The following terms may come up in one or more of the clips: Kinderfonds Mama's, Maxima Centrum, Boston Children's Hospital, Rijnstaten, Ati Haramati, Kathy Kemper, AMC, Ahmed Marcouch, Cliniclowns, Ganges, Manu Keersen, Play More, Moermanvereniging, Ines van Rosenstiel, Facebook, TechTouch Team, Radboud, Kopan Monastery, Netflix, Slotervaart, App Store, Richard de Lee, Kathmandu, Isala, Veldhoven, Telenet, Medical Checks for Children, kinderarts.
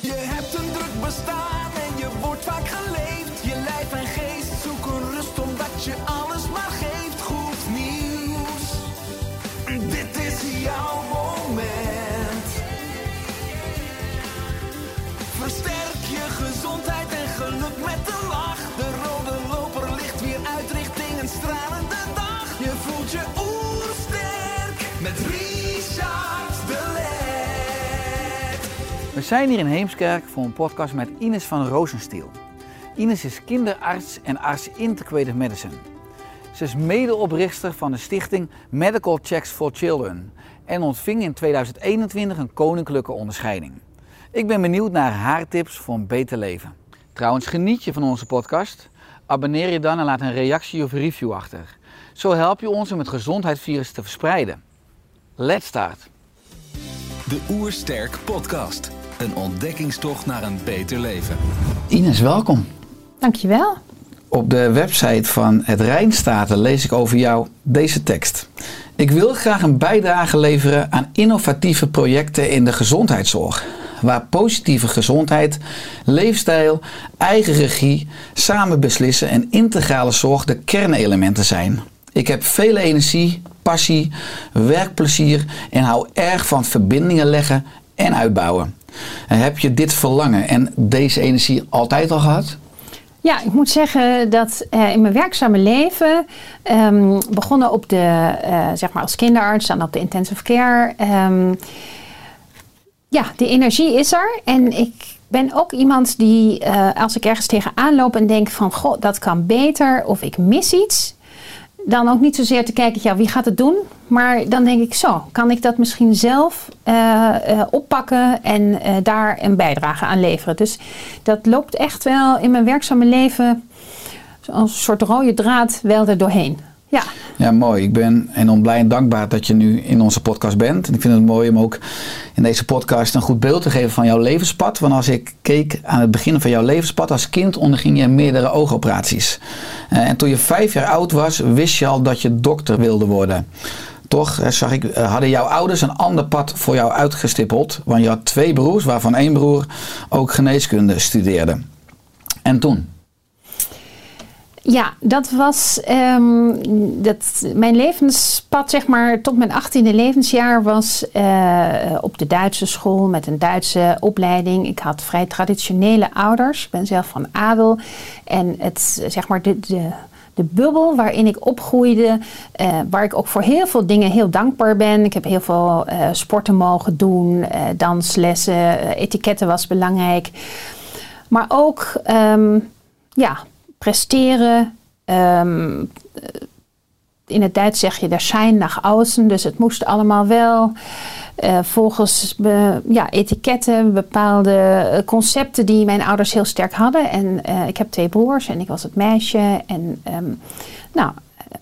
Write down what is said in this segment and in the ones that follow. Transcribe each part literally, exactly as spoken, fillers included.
Je hebt een druk bestaan en je wordt vaak geleefd. Je lijf en geest zoeken rust omdat je alles maar geeft. Goed nieuws, dit is jouw moment. Versterk je gezondheid en geluk met de lach. De rode loper ligt weer uit richting een stralende dag. Je voelt je oersterk met Richard de Lee. We zijn hier in Heemskerk voor een podcast met Ines van Rosenstiel. Ines is kinderarts en arts integrative medicine. Ze is medeoprichter van de stichting Medical Checks for Children en ontving in tweeduizend eenentwintig een koninklijke onderscheiding. Ik ben benieuwd naar haar tips voor een beter leven. Trouwens, geniet je van onze podcast? Abonneer je dan en laat een reactie of review achter. Zo help je ons om het gezondheidsvirus te verspreiden. Let's start! De Oersterk podcast. Een ontdekkingstocht naar een beter leven. Ines, welkom. Dankjewel. Op de website van het Rijnstaten lees ik over jou deze tekst. Ik wil graag een bijdrage leveren aan innovatieve projecten in de gezondheidszorg. Waar positieve gezondheid, leefstijl, eigen regie, samen beslissen en integrale zorg de kernelementen zijn. Ik heb veel energie, passie, werkplezier en hou erg van verbindingen leggen en uitbouwen. En heb je dit verlangen en deze energie altijd al gehad? Ja, ik moet zeggen dat uh, in mijn werkzame leven, um, begonnen op de, uh, zeg maar als kinderarts, dan op de intensive care. Um, ja, die energie is er en ik ben ook iemand die uh, als ik ergens tegenaan loop en denk van goh, dat kan beter of ik mis iets. Dan ook niet zozeer te kijken, ja, wie gaat het doen? Maar dan denk ik, zo, kan ik dat misschien zelf uh, uh, oppakken en uh, daar een bijdrage aan leveren. Dus dat loopt echt wel in mijn werkzame leven als een soort rode draad wel er doorheen. Ja. Ja, mooi. Ik ben enorm blij en dankbaar dat je nu in onze podcast bent. En ik vind het mooi om ook in deze podcast een goed beeld te geven van jouw levenspad. Want als ik keek aan het begin van jouw levenspad, als kind onderging je meerdere oogoperaties. En toen je vijf jaar oud was, wist je al dat je dokter wilde worden. Toch zag ik, hadden jouw ouders een ander pad voor jou uitgestippeld. Want je had twee broers, waarvan één broer ook geneeskunde studeerde. En toen? Ja, dat was um, dat mijn levenspad, zeg maar, tot mijn achttiende levensjaar was uh, op de Duitse school met een Duitse opleiding. Ik had vrij traditionele ouders. Ik ben zelf van adel en het, zeg maar, de, de, de bubbel waarin ik opgroeide, uh, waar ik ook voor heel veel dingen heel dankbaar ben. Ik heb heel veel uh, sporten mogen doen, uh, danslessen, uh, etiketten was belangrijk. Maar ook, um, ja... presteren, um, in het Duits zeg je der Schein nach außen, dus het moest allemaal wel uh, volgens be, ja, etiketten, bepaalde concepten die mijn ouders heel sterk hadden. En uh, ik heb twee broers en ik was het meisje en um, nou, uh,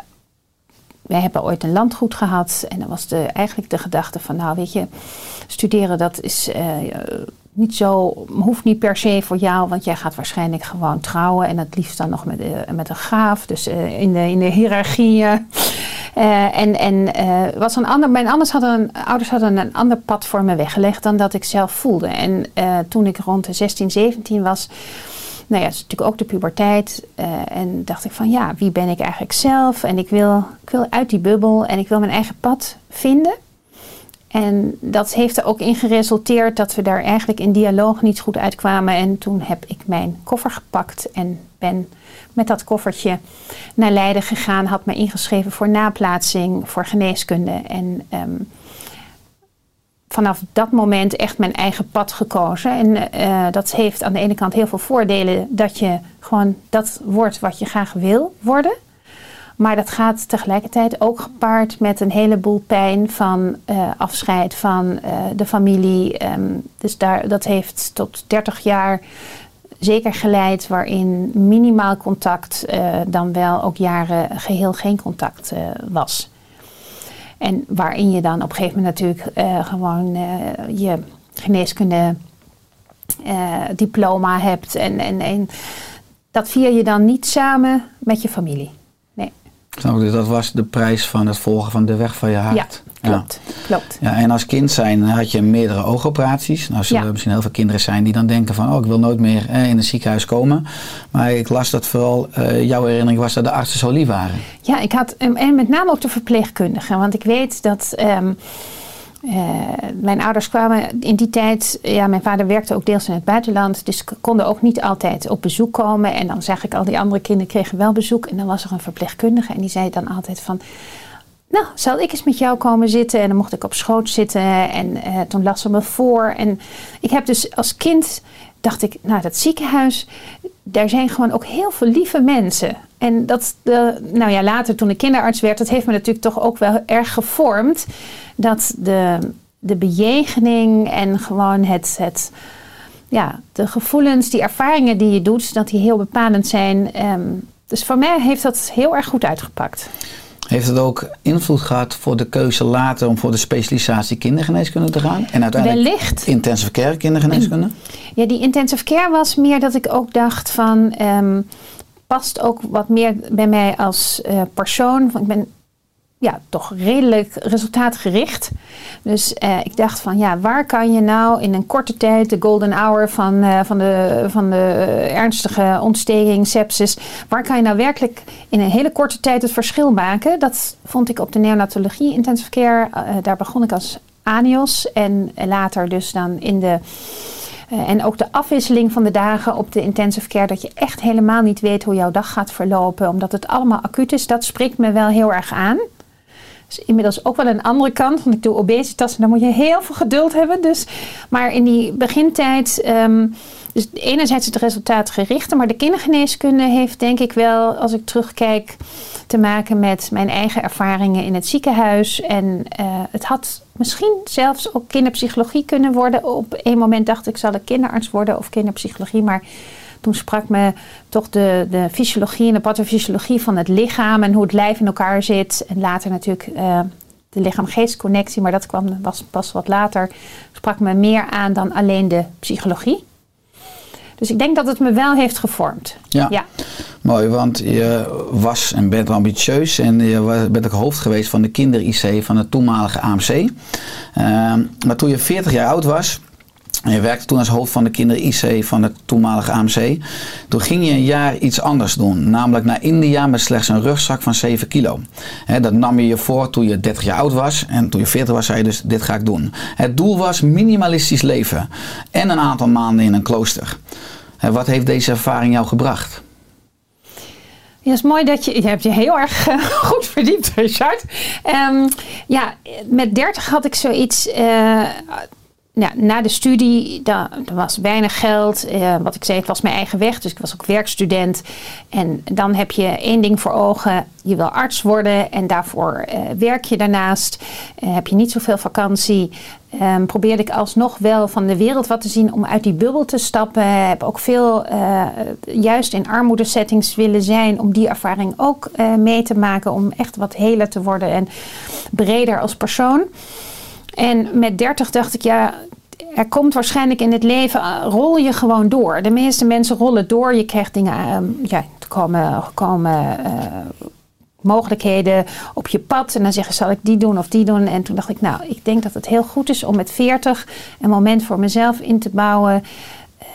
wij hebben ooit een landgoed gehad en dan was de, eigenlijk de gedachte van nou weet je, studeren dat is... Uh, Niet zo, hoeft niet per se voor jou, want jij gaat waarschijnlijk gewoon trouwen en het liefst dan nog met, uh, met een graaf, dus uh, in de, in de hiërarchie. Uh, en en uh, was een ander, mijn anders hadden een, ouders hadden een ander pad voor me weggelegd dan dat ik zelf voelde. En uh, toen ik rond de zestien, zeventien was, nou ja, dat is natuurlijk ook de puberteit. Uh, en dacht ik van ja, wie ben ik eigenlijk zelf? En ik wil, ik wil uit die bubbel en ik wil mijn eigen pad vinden. En dat heeft er ook in geresulteerd dat we daar eigenlijk in dialoog niet goed uitkwamen. En toen heb ik mijn koffer gepakt en ben met dat koffertje naar Leiden gegaan. Had me ingeschreven voor naplaatsing, voor geneeskunde. En um, vanaf dat moment echt mijn eigen pad gekozen. En uh, dat heeft aan de ene kant heel veel voordelen dat je gewoon dat wordt wat je graag wil worden. Maar dat gaat tegelijkertijd ook gepaard met een heleboel pijn van uh, afscheid van uh, de familie. Um, dus daar, dat heeft tot dertig jaar zeker geleid waarin minimaal contact uh, dan wel ook jaren geheel geen contact uh, was. En waarin je dan op een gegeven moment natuurlijk uh, gewoon uh, je geneeskunde uh, diploma hebt. En, en, en dat vier je dan niet samen met je familie. Nee. Snap ik, dus dat was de prijs van het volgen van de weg van je hart. Ja, klopt. Ja. klopt. Ja, en als kind zijn had je meerdere oogoperaties. Nou, zullen ja. er misschien heel veel kinderen zijn die dan denken van... oh, ik wil nooit meer eh, in een ziekenhuis komen. Maar ik las dat vooral, uh, jouw herinnering was dat de artsen zo lief waren. Ja, ik had, um, en met name ook de verpleegkundigen. Want ik weet dat... Um, Uh, mijn ouders kwamen in die tijd, ja, mijn vader werkte ook deels in het buitenland, dus konden ook niet altijd op bezoek komen. En dan zag ik al die andere kinderen kregen wel bezoek. En dan was er een verpleegkundige en die zei dan altijd van, nou, zal ik eens met jou komen zitten? En dan mocht ik op schoot zitten en uh, toen las ze me voor. En ik heb dus als kind, dacht ik, nou, dat ziekenhuis, daar zijn gewoon ook heel veel lieve mensen. En dat, de, nou ja, later toen ik kinderarts werd, dat heeft me natuurlijk toch ook wel erg gevormd. Dat de, de bejegening en gewoon het, het, ja, de gevoelens, die ervaringen die je doet, dat die heel bepalend zijn. Um, dus voor mij heeft dat heel erg goed uitgepakt. Heeft het ook invloed gehad voor de keuze later om voor de specialisatie kindergeneeskunde te gaan? En uiteindelijk wellicht. Intensive care kindergeneeskunde? Ja, die intensive care was meer dat ik ook dacht van... Um, past ook wat meer bij mij als uh, persoon. Want ik ben ja, toch redelijk resultaatgericht. Dus uh, ik dacht van ja, waar kan je nou in een korte tijd de golden hour van, uh, van, de, van de ernstige ontsteking, sepsis. Waar kan je nou werkelijk in een hele korte tijd het verschil maken? Dat vond ik op de neonatologie intensive care. Uh, daar begon ik als anios en later dus dan in de... Uh, en ook de afwisseling van de dagen op de intensive care. Dat je echt helemaal niet weet hoe jouw dag gaat verlopen. Omdat het allemaal acuut is. Dat spreekt me wel heel erg aan. Dus inmiddels ook wel een andere kant. Want ik doe obesitas en dan moet je heel veel geduld hebben. Dus, maar in die begintijd. Um, dus enerzijds het resultaatgerichte. Maar de kindergeneeskunde heeft denk ik wel. Als ik terugkijk. Te maken met mijn eigen ervaringen in het ziekenhuis. En uh, het had... misschien zelfs ook kinderpsychologie kunnen worden. Op een moment dacht ik, zal ik kinderarts worden of kinderpsychologie. Maar toen sprak me toch de, de fysiologie en de pathofysiologie van het lichaam. En hoe het lijf in elkaar zit. En later natuurlijk uh, de lichaam-geestconnectie. Maar dat kwam was pas wat later. Sprak me meer aan dan alleen de psychologie. Dus ik denk dat het me wel heeft gevormd. Ja, ja. Mooi, want je was en bent ambitieus en je bent ook hoofd geweest van de kinder-I C van het toenmalige A M C. Uh, maar toen je veertig jaar oud was, en je werkte toen als hoofd van de kinder-I C van het toenmalige A M C, toen ging je een jaar iets anders doen, namelijk naar India met slechts een rugzak van zeven kilo. He, dat nam je je voor toen je dertig jaar oud was en toen je veertig was zei je dus, dit ga ik doen. Het doel was minimalistisch leven en een aantal maanden in een klooster. He, wat heeft deze ervaring jou gebracht? Ja, het is mooi dat je... Je hebt je heel erg uh, goed verdiept, Richard. Um, ja, met dertig had ik zoiets... Uh, Ja, na de studie, er was weinig geld. Uh, wat ik zei, het was mijn eigen weg. Dus ik was ook werkstudent. En dan heb je één ding voor ogen. Je wil arts worden en daarvoor uh, werk je daarnaast. Uh, heb je niet zoveel vakantie. Um, probeerde ik alsnog wel van de wereld wat te zien om uit die bubbel te stappen. Heb ook veel uh, juist in armoedesettings willen zijn om die ervaring ook uh, mee te maken. Om echt wat heler te worden en breder als persoon. En met dertig dacht ik, ja, er komt waarschijnlijk in het leven, rol je gewoon door. De meeste mensen rollen door, je krijgt dingen, ja, er komen, komen uh, mogelijkheden op je pad. En dan zeggen, zal ik die doen of die doen? En toen dacht ik, nou, ik denk dat het heel goed is om met veertig een moment voor mezelf in te bouwen.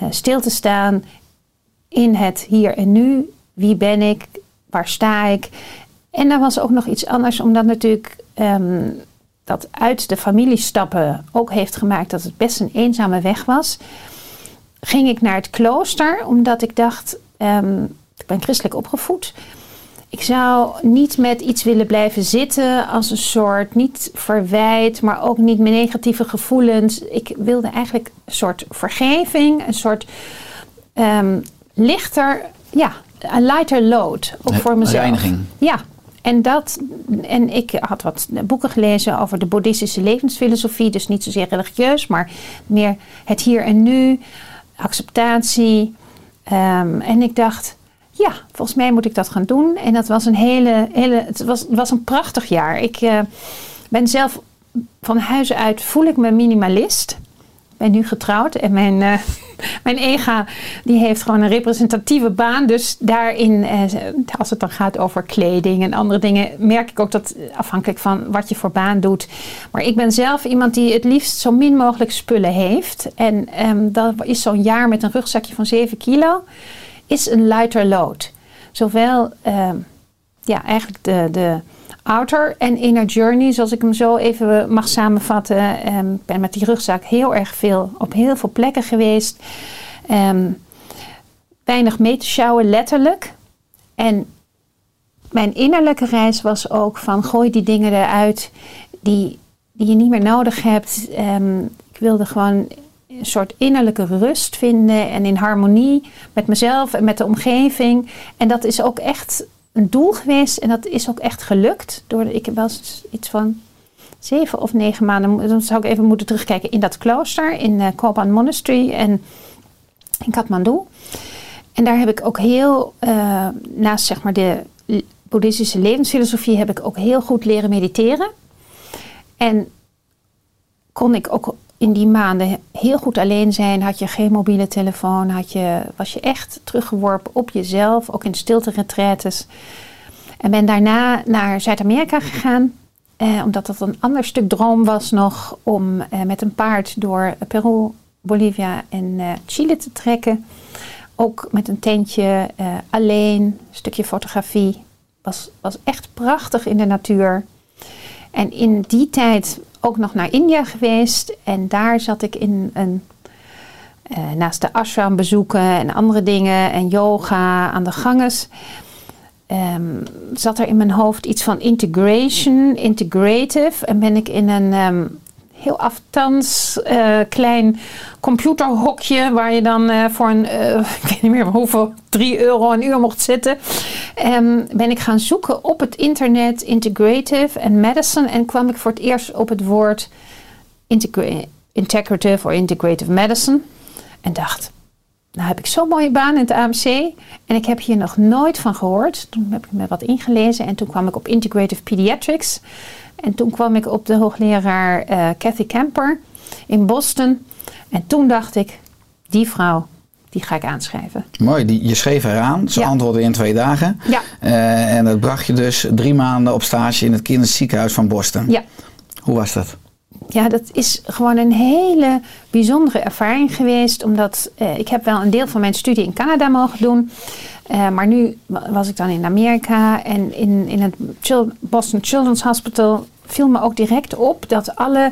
Uh, stil te staan in het hier en nu. Wie ben ik? Waar sta ik? En daar was ook nog iets anders, omdat natuurlijk... Um, dat uit de familie stappen ook heeft gemaakt dat het best een eenzame weg was, ging ik naar het klooster omdat ik dacht, um, ik ben christelijk opgevoed. Ik zou niet met iets willen blijven zitten als een soort, niet verwijt, maar ook niet met negatieve gevoelens. Ik wilde eigenlijk een soort vergeving, een soort um, lichter, ja, een lighter load, ook voor mezelf. Reiniging. Ja. En, dat, en ik had wat boeken gelezen over de boeddhistische levensfilosofie. Dus niet zozeer religieus, maar meer het hier en nu, acceptatie. Um, en ik dacht, ja, volgens mij moet ik dat gaan doen. En dat was een hele, hele het was, was een prachtig jaar. Ik uh, ben zelf van huis uit, voel ik me minimalist. Ik ben nu getrouwd en mijn, uh, mijn ega die heeft gewoon een representatieve baan. Dus daarin, uh, als het dan gaat over kleding en andere dingen, merk ik ook dat afhankelijk van wat je voor baan doet. Maar ik ben zelf iemand die het liefst zo min mogelijk spullen heeft. En um, dat is zo'n jaar met een rugzakje van zeven kilo. Is een lighter load. Zowel uh, ja, eigenlijk de, de outer en inner journey, zoals ik hem zo even mag samenvatten. Um, ik ben met die rugzak heel erg veel op heel veel plekken geweest. Um, weinig mee te sjouwen, letterlijk. En mijn innerlijke reis was ook van gooi die dingen eruit die, die je niet meer nodig hebt. Um, ik wilde gewoon een soort innerlijke rust vinden en in harmonie met mezelf en met de omgeving. En dat is ook echt een doel geweest en dat is ook echt gelukt. Door, ik was iets van zeven of negen maanden, dan zou ik even moeten terugkijken, in dat klooster in uh, Kopan Monastery en in Kathmandu. En daar heb ik ook heel, uh, naast zeg maar de boeddhistische levensfilosofie, heb ik ook heel goed leren mediteren. En kon ik ook in die maanden heel goed alleen zijn, had je geen mobiele telefoon, had je, was je echt teruggeworpen op jezelf, ook in stilte-retraites. En ben daarna naar Zuid-Amerika gegaan, eh, omdat dat een ander stuk droom was nog, om eh, met een paard door Peru, Bolivia en eh, Chili te trekken. Ook met een tentje, eh, alleen, een stukje fotografie. Was, was echt prachtig in de natuur. En in die tijd ook nog naar India geweest. En daar zat ik in een, uh, naast de ashram bezoeken en andere dingen. En yoga aan de ganges. Um, zat er in mijn hoofd iets van integration, integrative. En ben ik in een um, heel aftans uh, klein computerhokje. Waar je dan uh, voor een, uh, ik weet niet meer hoeveel, drie euro een uur mocht zitten. Um, ben ik gaan zoeken op het internet integrative en medicine en kwam ik voor het eerst op het woord integra- integrative of integrative medicine en dacht, nou heb ik zo'n mooie baan in het A M C en ik heb hier nog nooit van gehoord. Toen heb ik me wat ingelezen en toen kwam ik op integrative pediatrics en toen kwam ik op de hoogleraar uh, Kathy Kemper in Boston en toen dacht ik, die vrouw, die ga ik aanschrijven. Mooi, die, je schreef haar aan. Ze ja. antwoordde in twee dagen. Ja. Uh, en dat bracht je dus drie maanden op stage in het kinderziekenhuis van Boston. Ja. Hoe was dat? Ja, dat is gewoon een hele bijzondere ervaring geweest. Omdat uh, ik heb wel een deel van mijn studie in Canada mogen doen. Uh, maar nu was ik dan in Amerika. En in, in het Boston Children's Hospital viel me ook direct op dat alle,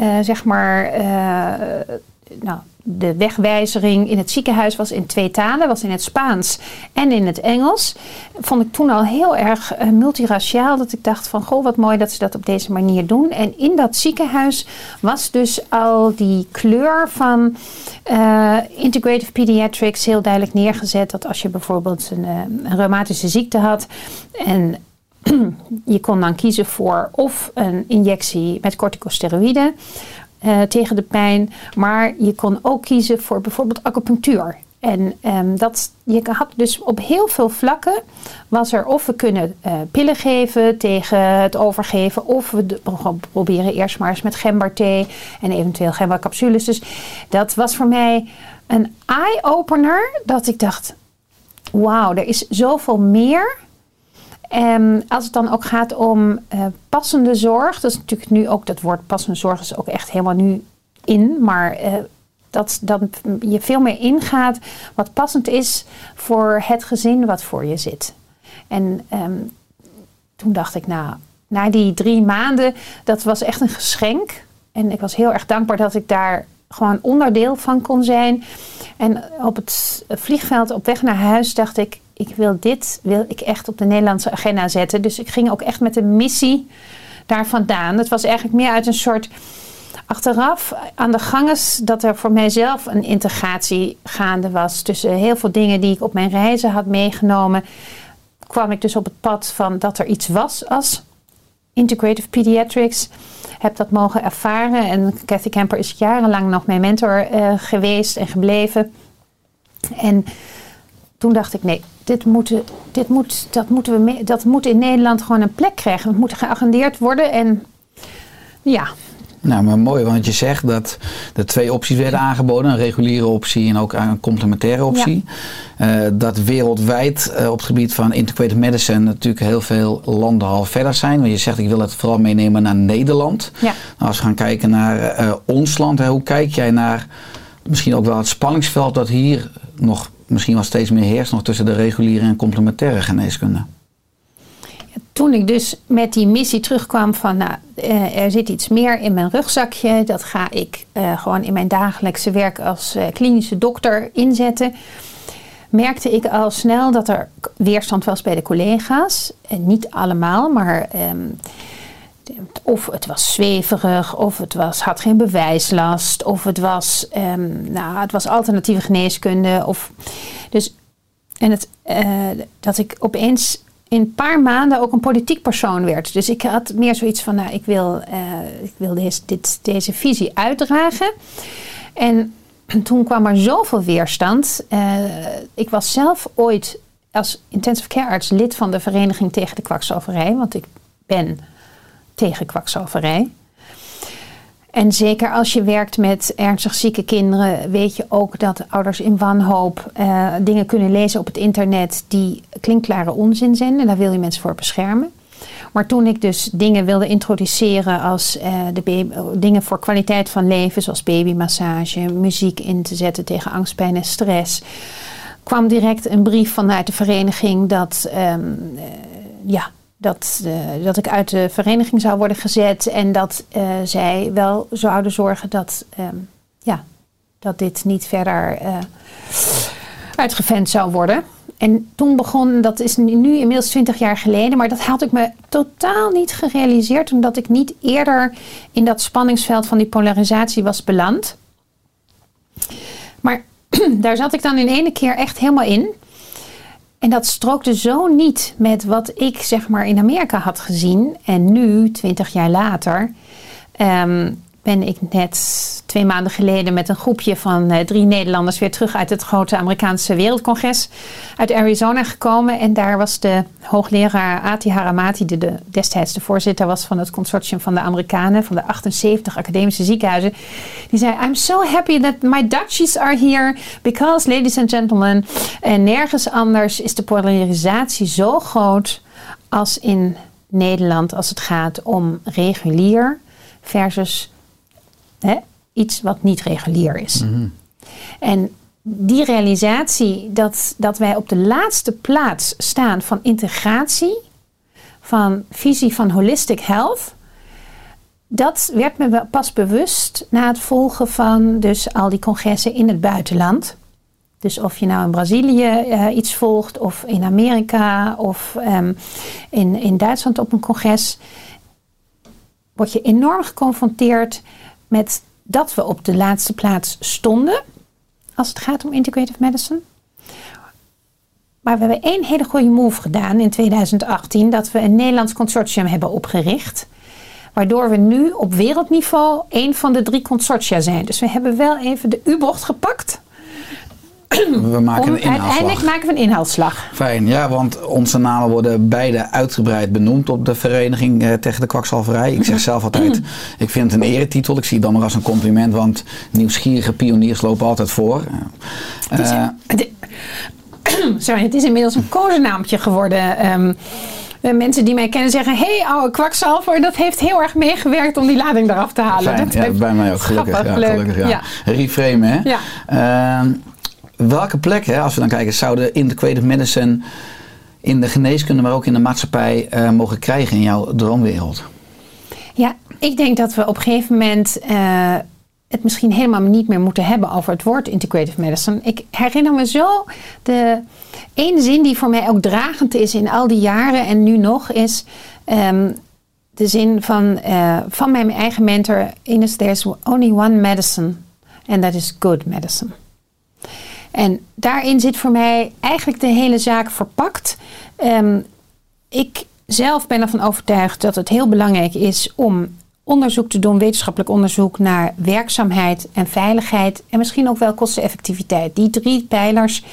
uh, zeg maar... Uh, nou, de wegwijzering in het ziekenhuis was in twee talen, was in het Spaans en in het Engels. Vond ik toen al heel erg uh, multiraciaal, dat ik dacht van goh, wat mooi dat ze dat op deze manier doen. En in dat ziekenhuis was dus al die kleur van uh, integrative pediatrics heel duidelijk neergezet. Dat als je bijvoorbeeld een, een reumatische ziekte had en je kon dan kiezen voor of een injectie met corticosteroïden Uh, tegen de pijn, maar je kon ook kiezen voor bijvoorbeeld acupunctuur. En um, dat, je had dus op heel veel vlakken was er of we kunnen uh, pillen geven tegen het overgeven, of we de, proberen eerst maar eens met gemberthee en eventueel gembercapsules. Dus dat was voor mij een eye-opener dat ik dacht, wauw, er is zoveel meer. En als het dan ook gaat om uh, passende zorg, dat is natuurlijk nu ook, dat woord passende zorg is ook echt helemaal nu in, maar uh, dat, dat je veel meer ingaat wat passend is voor het gezin wat voor je zit. En um, toen dacht ik, nou, na die drie maanden, dat was echt een geschenk. En ik was heel erg dankbaar dat ik daar gewoon onderdeel van kon zijn. En op het vliegveld op weg naar huis dacht ik, ik wil dit wil ik echt op de Nederlandse agenda zetten. Dus ik ging ook echt met een missie daar vandaan. Het was eigenlijk meer uit een soort achteraf aan de ganges dat er voor mijzelf een integratie gaande was. Tussen heel veel dingen die ik op mijn reizen had meegenomen. kwam ik dus op het pad van dat er iets was als integrative pediatrics. Heb dat mogen ervaren. En Kathy Kemper is jarenlang nog mijn mentor uh, geweest en gebleven. En toen dacht ik, nee, dit moet, dit moet, dat, moeten we mee, dat moet in Nederland gewoon een plek krijgen. Het moet geagendeerd worden en ja. Nou, maar mooi, want je zegt dat er twee opties werden aangeboden. Een reguliere optie en ook een complementaire optie. Ja. Uh, dat wereldwijd uh, op het gebied van integrative medicine natuurlijk heel veel landen al verder zijn. Want je zegt, ik wil het vooral meenemen naar Nederland. Ja. Nou, als we gaan kijken naar uh, ons land, hè, hoe kijk jij naar misschien ook wel het spanningsveld dat hier nog misschien wel steeds meer heerst nog tussen de reguliere en complementaire geneeskunde? Toen ik dus met die missie terugkwam van, nou, er zit iets meer in mijn rugzakje. Dat ga ik uh, gewoon in mijn dagelijkse werk als uh, klinische dokter inzetten. Merkte ik al snel dat er weerstand was bij de collega's. En niet allemaal, maar um, of het was zweverig, of het was, had geen bewijslast, of het was, um, nou, het was alternatieve geneeskunde. Of, dus, en het, uh, dat ik opeens in een paar maanden ook een politiek persoon werd. Dus ik had meer zoiets van, nou, ik wil, uh, ik wil deze, dit, deze visie uitdragen. En toen kwam er zoveel weerstand. Uh, ik was zelf ooit als intensive care arts lid van de Vereniging tegen de Kwakzalverij. Want ik ben tegen kwakzalverij. En zeker als je werkt met ernstig zieke kinderen, weet je ook dat ouders in wanhoop uh, dingen kunnen lezen op het internet die klinkklare onzin zijn. En daar wil je mensen voor beschermen. Maar toen ik dus dingen wilde introduceren als uh, de baby, dingen voor kwaliteit van leven, zoals babymassage, muziek in te zetten tegen angst, pijn en stress, kwam direct een brief vanuit de vereniging dat um, uh, ja... Dat, uh, dat ik uit de vereniging zou worden gezet en dat uh, zij wel zouden zorgen dat, um, ja, dat dit niet verder uh, uitgevent zou worden. En toen begon, dat is nu inmiddels twintig jaar geleden, maar dat had ik me totaal niet gerealiseerd omdat ik niet eerder in dat spanningsveld van die polarisatie was beland. Maar daar zat ik dan in ene keer echt helemaal in. En dat strookte zo niet met wat ik zeg maar in Amerika had gezien. En nu, twintig jaar later, um, ben ik net twee maanden geleden met een groepje van uh, drie Nederlanders weer terug uit het grote Amerikaanse wereldcongres uit Arizona gekomen. En daar was de hoogleraar Ati Haramati, die de, destijds de voorzitter was van het consortium van de Amerikanen, van de achtenzeventig academische ziekenhuizen. Die zei, I'm so happy that my Dutchies are here because, ladies and gentlemen, en nergens anders is de polarisatie zo groot als in Nederland als het gaat om regulier versus Hè, iets wat niet regulier is. Mm-hmm. En die realisatie dat, dat wij op de laatste plaats staan van integratie, van visie van holistic health, dat werd me pas bewust na het volgen van dus al die congressen in het buitenland. Dus of je nou in Brazilië uh, iets volgt, of in Amerika, of um, in, in Duitsland op een congres, word je enorm geconfronteerd met dat we op de laatste plaats stonden als het gaat om integrative medicine. Maar we hebben één hele goede move gedaan in tweeduizend achttien. Dat we een Nederlands consortium hebben opgericht. Waardoor we nu op wereldniveau één van de drie consortia zijn. Dus we hebben wel even de U-bocht gepakt. We maken Om, een inhaalslag. Uiteindelijk maken we een inhaalslag. Fijn, ja, want onze namen worden beide uitgebreid benoemd op de Vereniging eh, tegen de Kwakzalverij. Ik zeg zelf altijd, ik vind het een eretitel. Ik zie het dan maar als een compliment, want nieuwsgierige pioniers lopen altijd voor. Het is, uh, het, sorry, het is inmiddels een kozenaampje geworden. Um, De mensen die mij kennen zeggen, hé hey, oude kwakzalver, dat heeft heel erg meegewerkt om die lading eraf te halen. Fijn, dat ja, heeft bij mij ook, gelukkig. Grappig, ja, gelukkig ja. Ja. Reframe, hè. Ja. Uh, welke plek, hè, als we dan kijken, zouden integrative medicine in de geneeskunde, maar ook in de maatschappij uh, mogen krijgen in jouw droomwereld? Ja, ik denk dat we op een gegeven moment uh, het misschien helemaal niet meer moeten hebben over het woord integrative medicine. Ik herinner me zo de één zin die voor mij ook dragend is in al die jaren en nu nog is um, de zin van, uh, van mijn eigen mentor Ines, there's only one medicine and that is good medicine. En daarin zit voor mij eigenlijk de hele zaak verpakt. Um, ik zelf ben ervan overtuigd dat het heel belangrijk is om onderzoek te doen, wetenschappelijk onderzoek naar werkzaamheid en veiligheid en misschien ook wel kosteneffectiviteit. Die drie pijlers,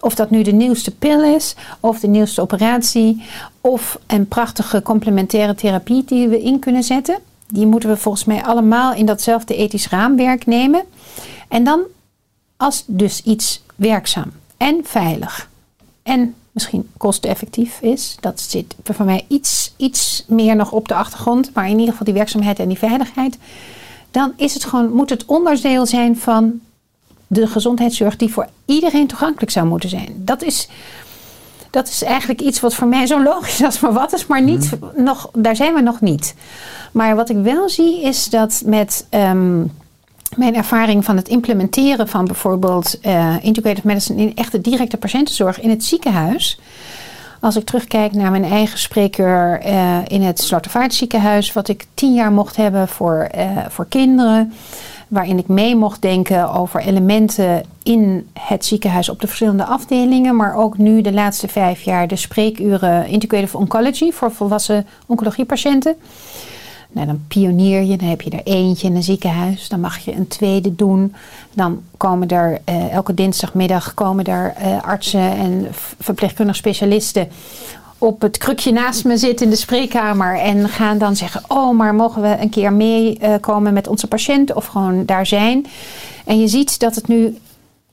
of dat nu de nieuwste pil is, of de nieuwste operatie, of een prachtige complementaire therapie die we in kunnen zetten. Die moeten we volgens mij allemaal in datzelfde ethisch raamwerk nemen. En dan als dus iets werkzaam en veilig en misschien kosteneffectief is. Dat zit voor mij iets, iets meer nog op de achtergrond. Maar in ieder geval die werkzaamheid en die veiligheid. Dan is het gewoon, moet het onderdeel zijn van de gezondheidszorg die voor iedereen toegankelijk zou moeten zijn. Dat is, dat is eigenlijk iets wat voor mij zo logisch als maar wat is. Maar niet, hmm. nog, daar zijn we nog niet. Maar wat ik wel zie is dat met Um, mijn ervaring van het implementeren van bijvoorbeeld uh, integrative medicine in echte directe patiëntenzorg in het ziekenhuis. Als ik terugkijk naar mijn eigen spreekuur uh, in het Slotervaart ziekenhuis, wat ik tien jaar mocht hebben voor, uh, voor kinderen, waarin ik mee mocht denken over elementen in het ziekenhuis op de verschillende afdelingen, maar ook nu de laatste vijf jaar de spreekuren integrative oncology voor volwassen oncologiepatiënten. Nou, dan pionier je, dan heb je er eentje in een ziekenhuis. Dan mag je een tweede doen. Dan komen er uh, elke dinsdagmiddag komen er uh, artsen en verpleegkundig specialisten op het krukje naast me zitten in de spreekkamer. En gaan dan zeggen, oh, maar mogen we een keer meekomen uh, met onze patiënt? Of gewoon daar zijn. En je ziet dat het nu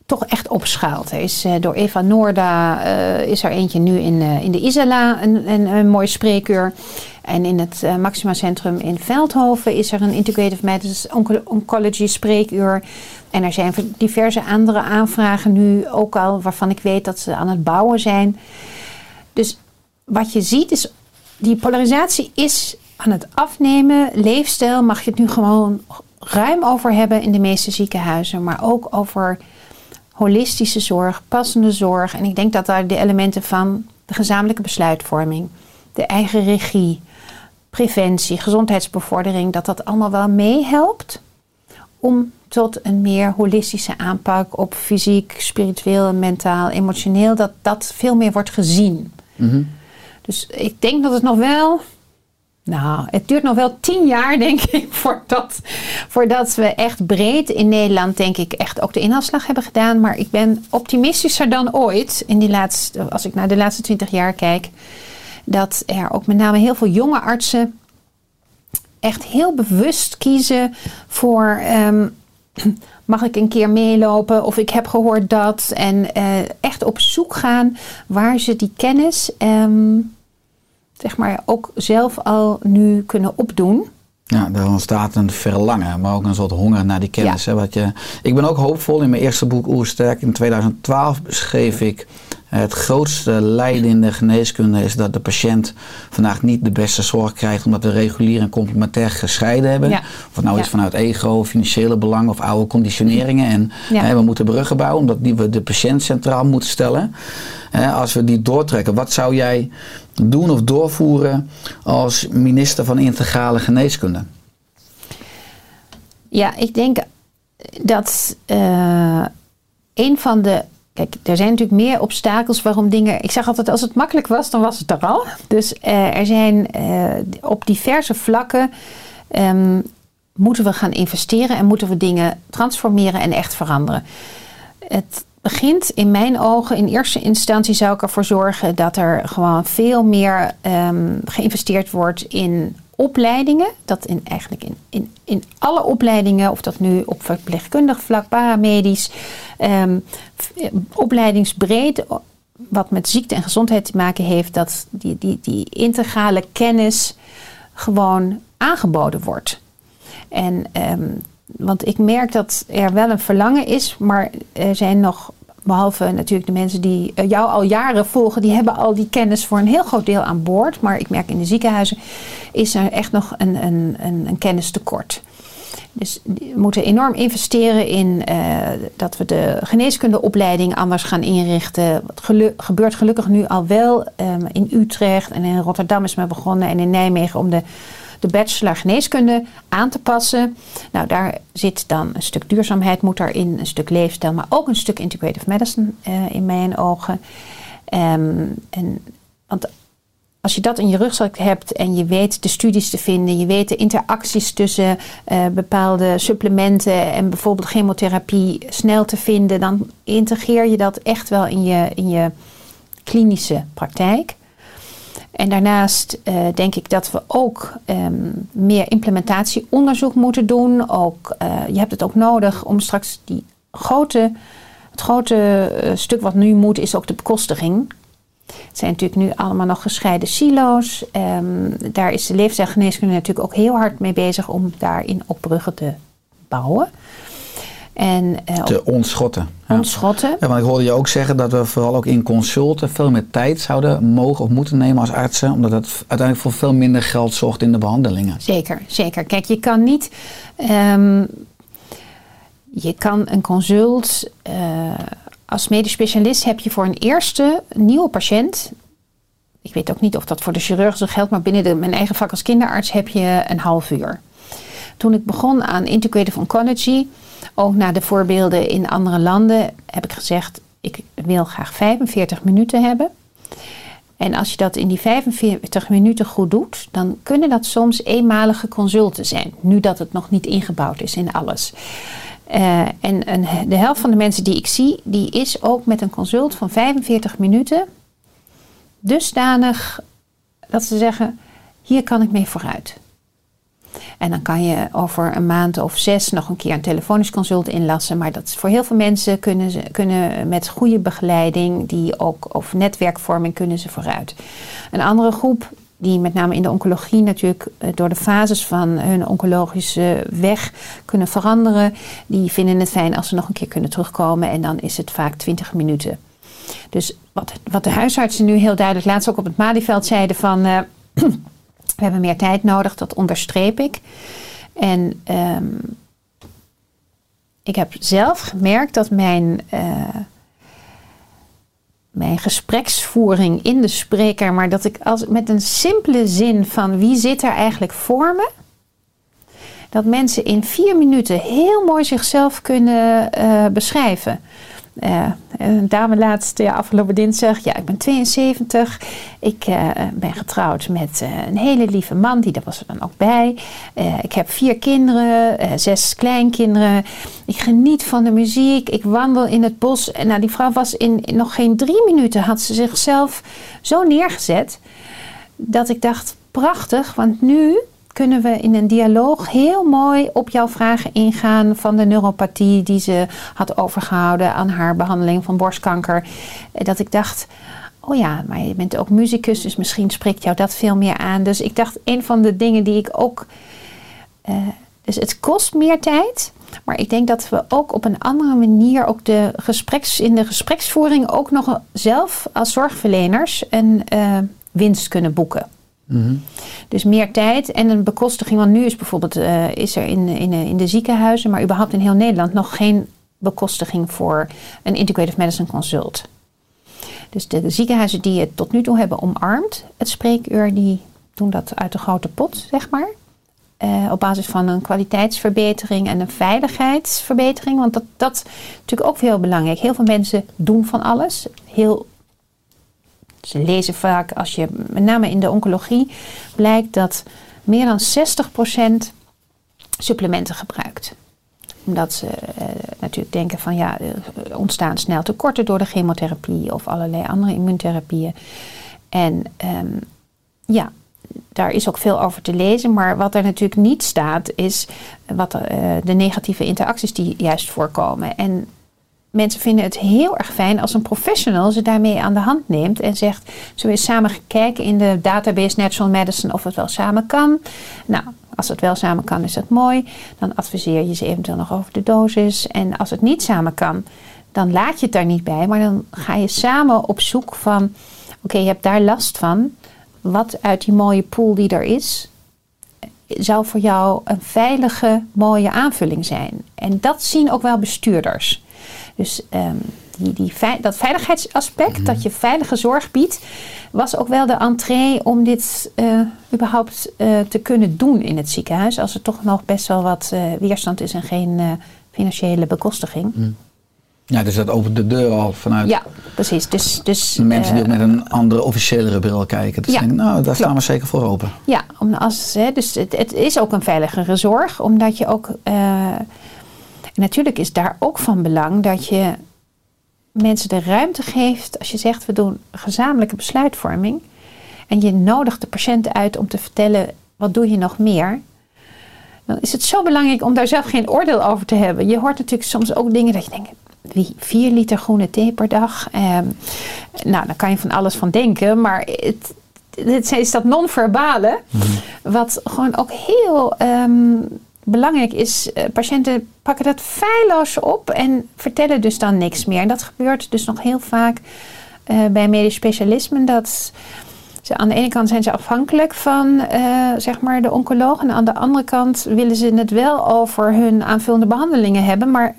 toch echt opschaalt. Er is, uh, door Eva Noorda uh, is er eentje nu in, uh, in de Isala, een, een, een mooi spreekuur. En in het uh, Maxima Centrum in Veldhoven is er een integrative medicine oncology spreekuur. En er zijn diverse andere aanvragen nu ook al, waarvan ik weet dat ze aan het bouwen zijn. Dus wat je ziet is, die polarisatie is aan het afnemen. Leefstijl mag je het nu gewoon ruim over hebben in de meeste ziekenhuizen. Maar ook over holistische zorg, passende zorg. En ik denk dat daar de elementen van de gezamenlijke besluitvorming, de eigen regie, preventie, gezondheidsbevordering, dat dat allemaal wel meehelpt om tot een meer holistische aanpak op fysiek, spiritueel, mentaal, emotioneel, dat dat veel meer wordt gezien. Mm-hmm. Dus ik denk dat het nog wel, nou, het duurt nog wel tien jaar, denk ik, voordat, voordat we echt breed in Nederland, denk ik, echt ook de inhaalslag hebben gedaan. Maar ik ben optimistischer dan ooit, in die laatste, als ik naar de laatste twintig jaar kijk, dat er ook met name heel veel jonge artsen echt heel bewust kiezen voor um, mag ik een keer meelopen of ik heb gehoord dat. En uh, echt op zoek gaan waar ze die kennis um, zeg maar ook zelf al nu kunnen opdoen. Ja, er ontstaat een verlangen, maar ook een soort honger naar die kennis. Ja. Hè, wat je, ik ben ook hoopvol. In mijn eerste boek Oersterk in tweeduizend twaalf beschreef ik: het grootste lijden in de geneeskunde is dat de patiënt vandaag niet de beste zorg krijgt, omdat we regulier en complementair gescheiden hebben. Ja. Of nou ja. is vanuit ego, financiële belangen of oude conditioneringen. En ja. hè, we moeten bruggen bouwen, omdat die we de patiënt centraal moeten stellen. Hè, als we die doortrekken, wat zou jij doen of doorvoeren als minister van integrale geneeskunde? Ja, ik denk dat uh, een van de... Kijk, er zijn natuurlijk meer obstakels waarom dingen... Ik zeg altijd, als het makkelijk was, dan was het er al. Dus uh, er zijn uh, op diverse vlakken... Um, moeten we gaan investeren en moeten we dingen transformeren en echt veranderen. Het begint in mijn ogen, in eerste instantie zou ik ervoor zorgen dat er gewoon veel meer um, geïnvesteerd wordt in opleidingen. Dat in eigenlijk in, in, in alle opleidingen, of dat nu op verpleegkundig vlak, paramedisch, um, opleidingsbreed, wat met ziekte en gezondheid te maken heeft, dat die, die, die integrale kennis gewoon aangeboden wordt. En um, want ik merk dat er wel een verlangen is, maar er zijn nog, behalve natuurlijk de mensen die jou al jaren volgen, die hebben al die kennis voor een heel groot deel aan boord. Maar ik merk in de ziekenhuizen is er echt nog een, een, een, een kennistekort. Dus we moeten enorm investeren in uh, dat we de geneeskundeopleiding anders gaan inrichten. Het gelu- gebeurt gelukkig nu al wel um, in Utrecht en in Rotterdam is men begonnen en in Nijmegen om de de bachelor geneeskunde aan te passen. Nou, daar zit dan een stuk duurzaamheid, moet daarin een stuk leefstijl, maar ook een stuk integrative medicine uh, in mijn ogen. Um, en, want als je dat in je rugzak hebt en je weet de studies te vinden, je weet de interacties tussen uh, bepaalde supplementen en bijvoorbeeld chemotherapie snel te vinden, dan integreer je dat echt wel in je, in je klinische praktijk. En daarnaast uh, denk ik dat we ook um, meer implementatieonderzoek moeten doen. Ook, uh, je hebt het ook nodig om straks die grote, het grote uh, stuk wat nu moet, is ook de bekostiging. Het zijn natuurlijk nu allemaal nog gescheiden silo's. Um, daar is de leefstijlgeneeskunde natuurlijk ook heel hard mee bezig om daarin ook bruggen te bouwen. En, uh, te ontschotten. Ja. Ontschotten. Ja, want ik hoorde je ook zeggen dat we vooral ook in consulten veel meer tijd zouden mogen of moeten nemen als artsen. Omdat dat uiteindelijk voor veel minder geld zorgt in de behandelingen. Zeker, zeker. Kijk, je kan niet... Um, je kan een consult... Uh, Als medisch specialist heb je voor een eerste nieuwe patiënt, ik weet ook niet of dat voor de chirurg zo geldt, maar binnen de, mijn eigen vak als kinderarts heb je een half uur. Toen ik begon aan integrative oncology, ook na de voorbeelden in andere landen, heb ik gezegd, ik wil graag vijfenveertig minuten hebben. En als je dat in die vijfenveertig minuten goed doet, dan kunnen dat soms eenmalige consulten zijn, nu dat het nog niet ingebouwd is in alles. Uh, en een, de helft van de mensen die ik zie, die is ook met een consult van vijfenveertig minuten dusdanig dat ze zeggen, hier kan ik mee vooruit. En dan kan je over een maand of zes nog een keer een telefonisch consult inlassen. Maar dat is voor heel veel mensen, kunnen ze kunnen met goede begeleiding, die ook, of netwerkvorming, kunnen ze vooruit. Een andere groep, die met name in de oncologie natuurlijk door de fases van hun oncologische weg kunnen veranderen, die vinden het fijn als ze nog een keer kunnen terugkomen en dan is het vaak twintig minuten. Dus wat, wat de huisartsen nu heel duidelijk laatst ook op het Malieveld zeiden van uh, we hebben meer tijd nodig, dat onderstreep ik. En um, ik heb zelf gemerkt dat mijn... Uh, Mijn gespreksvoering in de spreker, maar dat ik als, met een simpele zin van wie zit er eigenlijk voor me, dat mensen in vier minuten heel mooi zichzelf kunnen uh, beschrijven. Uh, een dame laatst, ja, afgelopen dinsdag, ja, ik ben tweeënzeventig, ik uh, ben getrouwd met uh, een hele lieve man, die daar was er dan ook bij. Uh, ik heb vier kinderen, uh, zes kleinkinderen, ik geniet van de muziek, ik wandel in het bos. En nou, die vrouw was in, in nog geen drie minuten, had ze zichzelf zo neergezet, dat ik dacht, prachtig, want nu kunnen we in een dialoog heel mooi op jouw vragen ingaan van de neuropathie die ze had overgehouden aan haar behandeling van borstkanker. Dat ik dacht, oh ja, maar je bent ook musicus, dus misschien spreekt jou dat veel meer aan. Dus ik dacht, een van de dingen die ik ook... Uh, dus het kost meer tijd, maar ik denk dat we ook op een andere manier ook de gespreks, in de gespreksvoering ook nog zelf als zorgverleners een uh, winst kunnen boeken. Mm-hmm. Dus meer tijd en een bekostiging. Want nu is bijvoorbeeld uh, is er in, in, in de ziekenhuizen, maar überhaupt in heel Nederland, nog geen bekostiging voor een integrative medicine consult. Dus de ziekenhuizen die het tot nu toe hebben omarmd, het spreekuur, die doen dat uit de grote pot, zeg maar. Uh, op basis van een kwaliteitsverbetering en een veiligheidsverbetering. Want dat, dat is natuurlijk ook heel belangrijk. Heel veel mensen doen van alles. Heel Ze lezen vaak, als je met name in de oncologie blijkt dat meer dan zestig procent supplementen gebruikt. Omdat ze uh, natuurlijk denken van ja, er ontstaan snel tekorten door de chemotherapie of allerlei andere immuuntherapieën. En um, ja, daar is ook veel over te lezen. Maar wat er natuurlijk niet staat is wat uh, de negatieve interacties die juist voorkomen. En mensen vinden het heel erg fijn als een professional ze daarmee aan de hand neemt en zegt, zullen we eens samen kijken in de database Natural Medicine of het wel samen kan. Nou, als het wel samen kan is dat mooi. Dan adviseer je ze eventueel nog over de dosis. En als het niet samen kan, dan laat je het daar niet bij. Maar dan ga je samen op zoek van, oké, okay, je hebt daar last van. Wat uit die mooie pool die er is, zou voor jou een veilige, mooie aanvulling zijn. En dat zien ook wel bestuurders. Dus um, die, die, dat veiligheidsaspect, mm. dat je veilige zorg biedt, was ook wel de entree om dit uh, überhaupt uh, te kunnen doen in het ziekenhuis. Als er toch nog best wel wat uh, weerstand is en geen uh, financiële bekostiging. Mm. Ja, dus dat opent de deur al vanuit. Ja, precies. Dus, dus, mensen die ook met een andere officiëlere bril kijken. Dus ja, denken, nou, daar klopt. Staan we zeker voor open. Ja, om als, hè, dus het, het is ook een veiligere zorg. Omdat je ook... Uh, natuurlijk is daar ook van belang dat je mensen de ruimte geeft. Als je zegt, we doen gezamenlijke besluitvorming. En je nodigt de patiënt uit om te vertellen, wat doe je nog meer? Dan is het zo belangrijk om daar zelf geen oordeel over te hebben. Je hoort natuurlijk soms ook dingen dat je denkt... vier liter groene thee per dag. Eh, nou, daar kan je van alles van denken. Maar het, het is dat non-verbale. Mm-hmm. Wat gewoon ook heel um, belangrijk is. Uh, patiënten pakken dat feilloos op. En vertellen dus dan niks meer. En dat gebeurt dus nog heel vaak uh, bij medisch specialismen. Dat ze, aan de ene kant zijn ze afhankelijk van uh, zeg maar de oncoloog. En aan de andere kant willen ze het wel over hun aanvullende behandelingen hebben. Maar...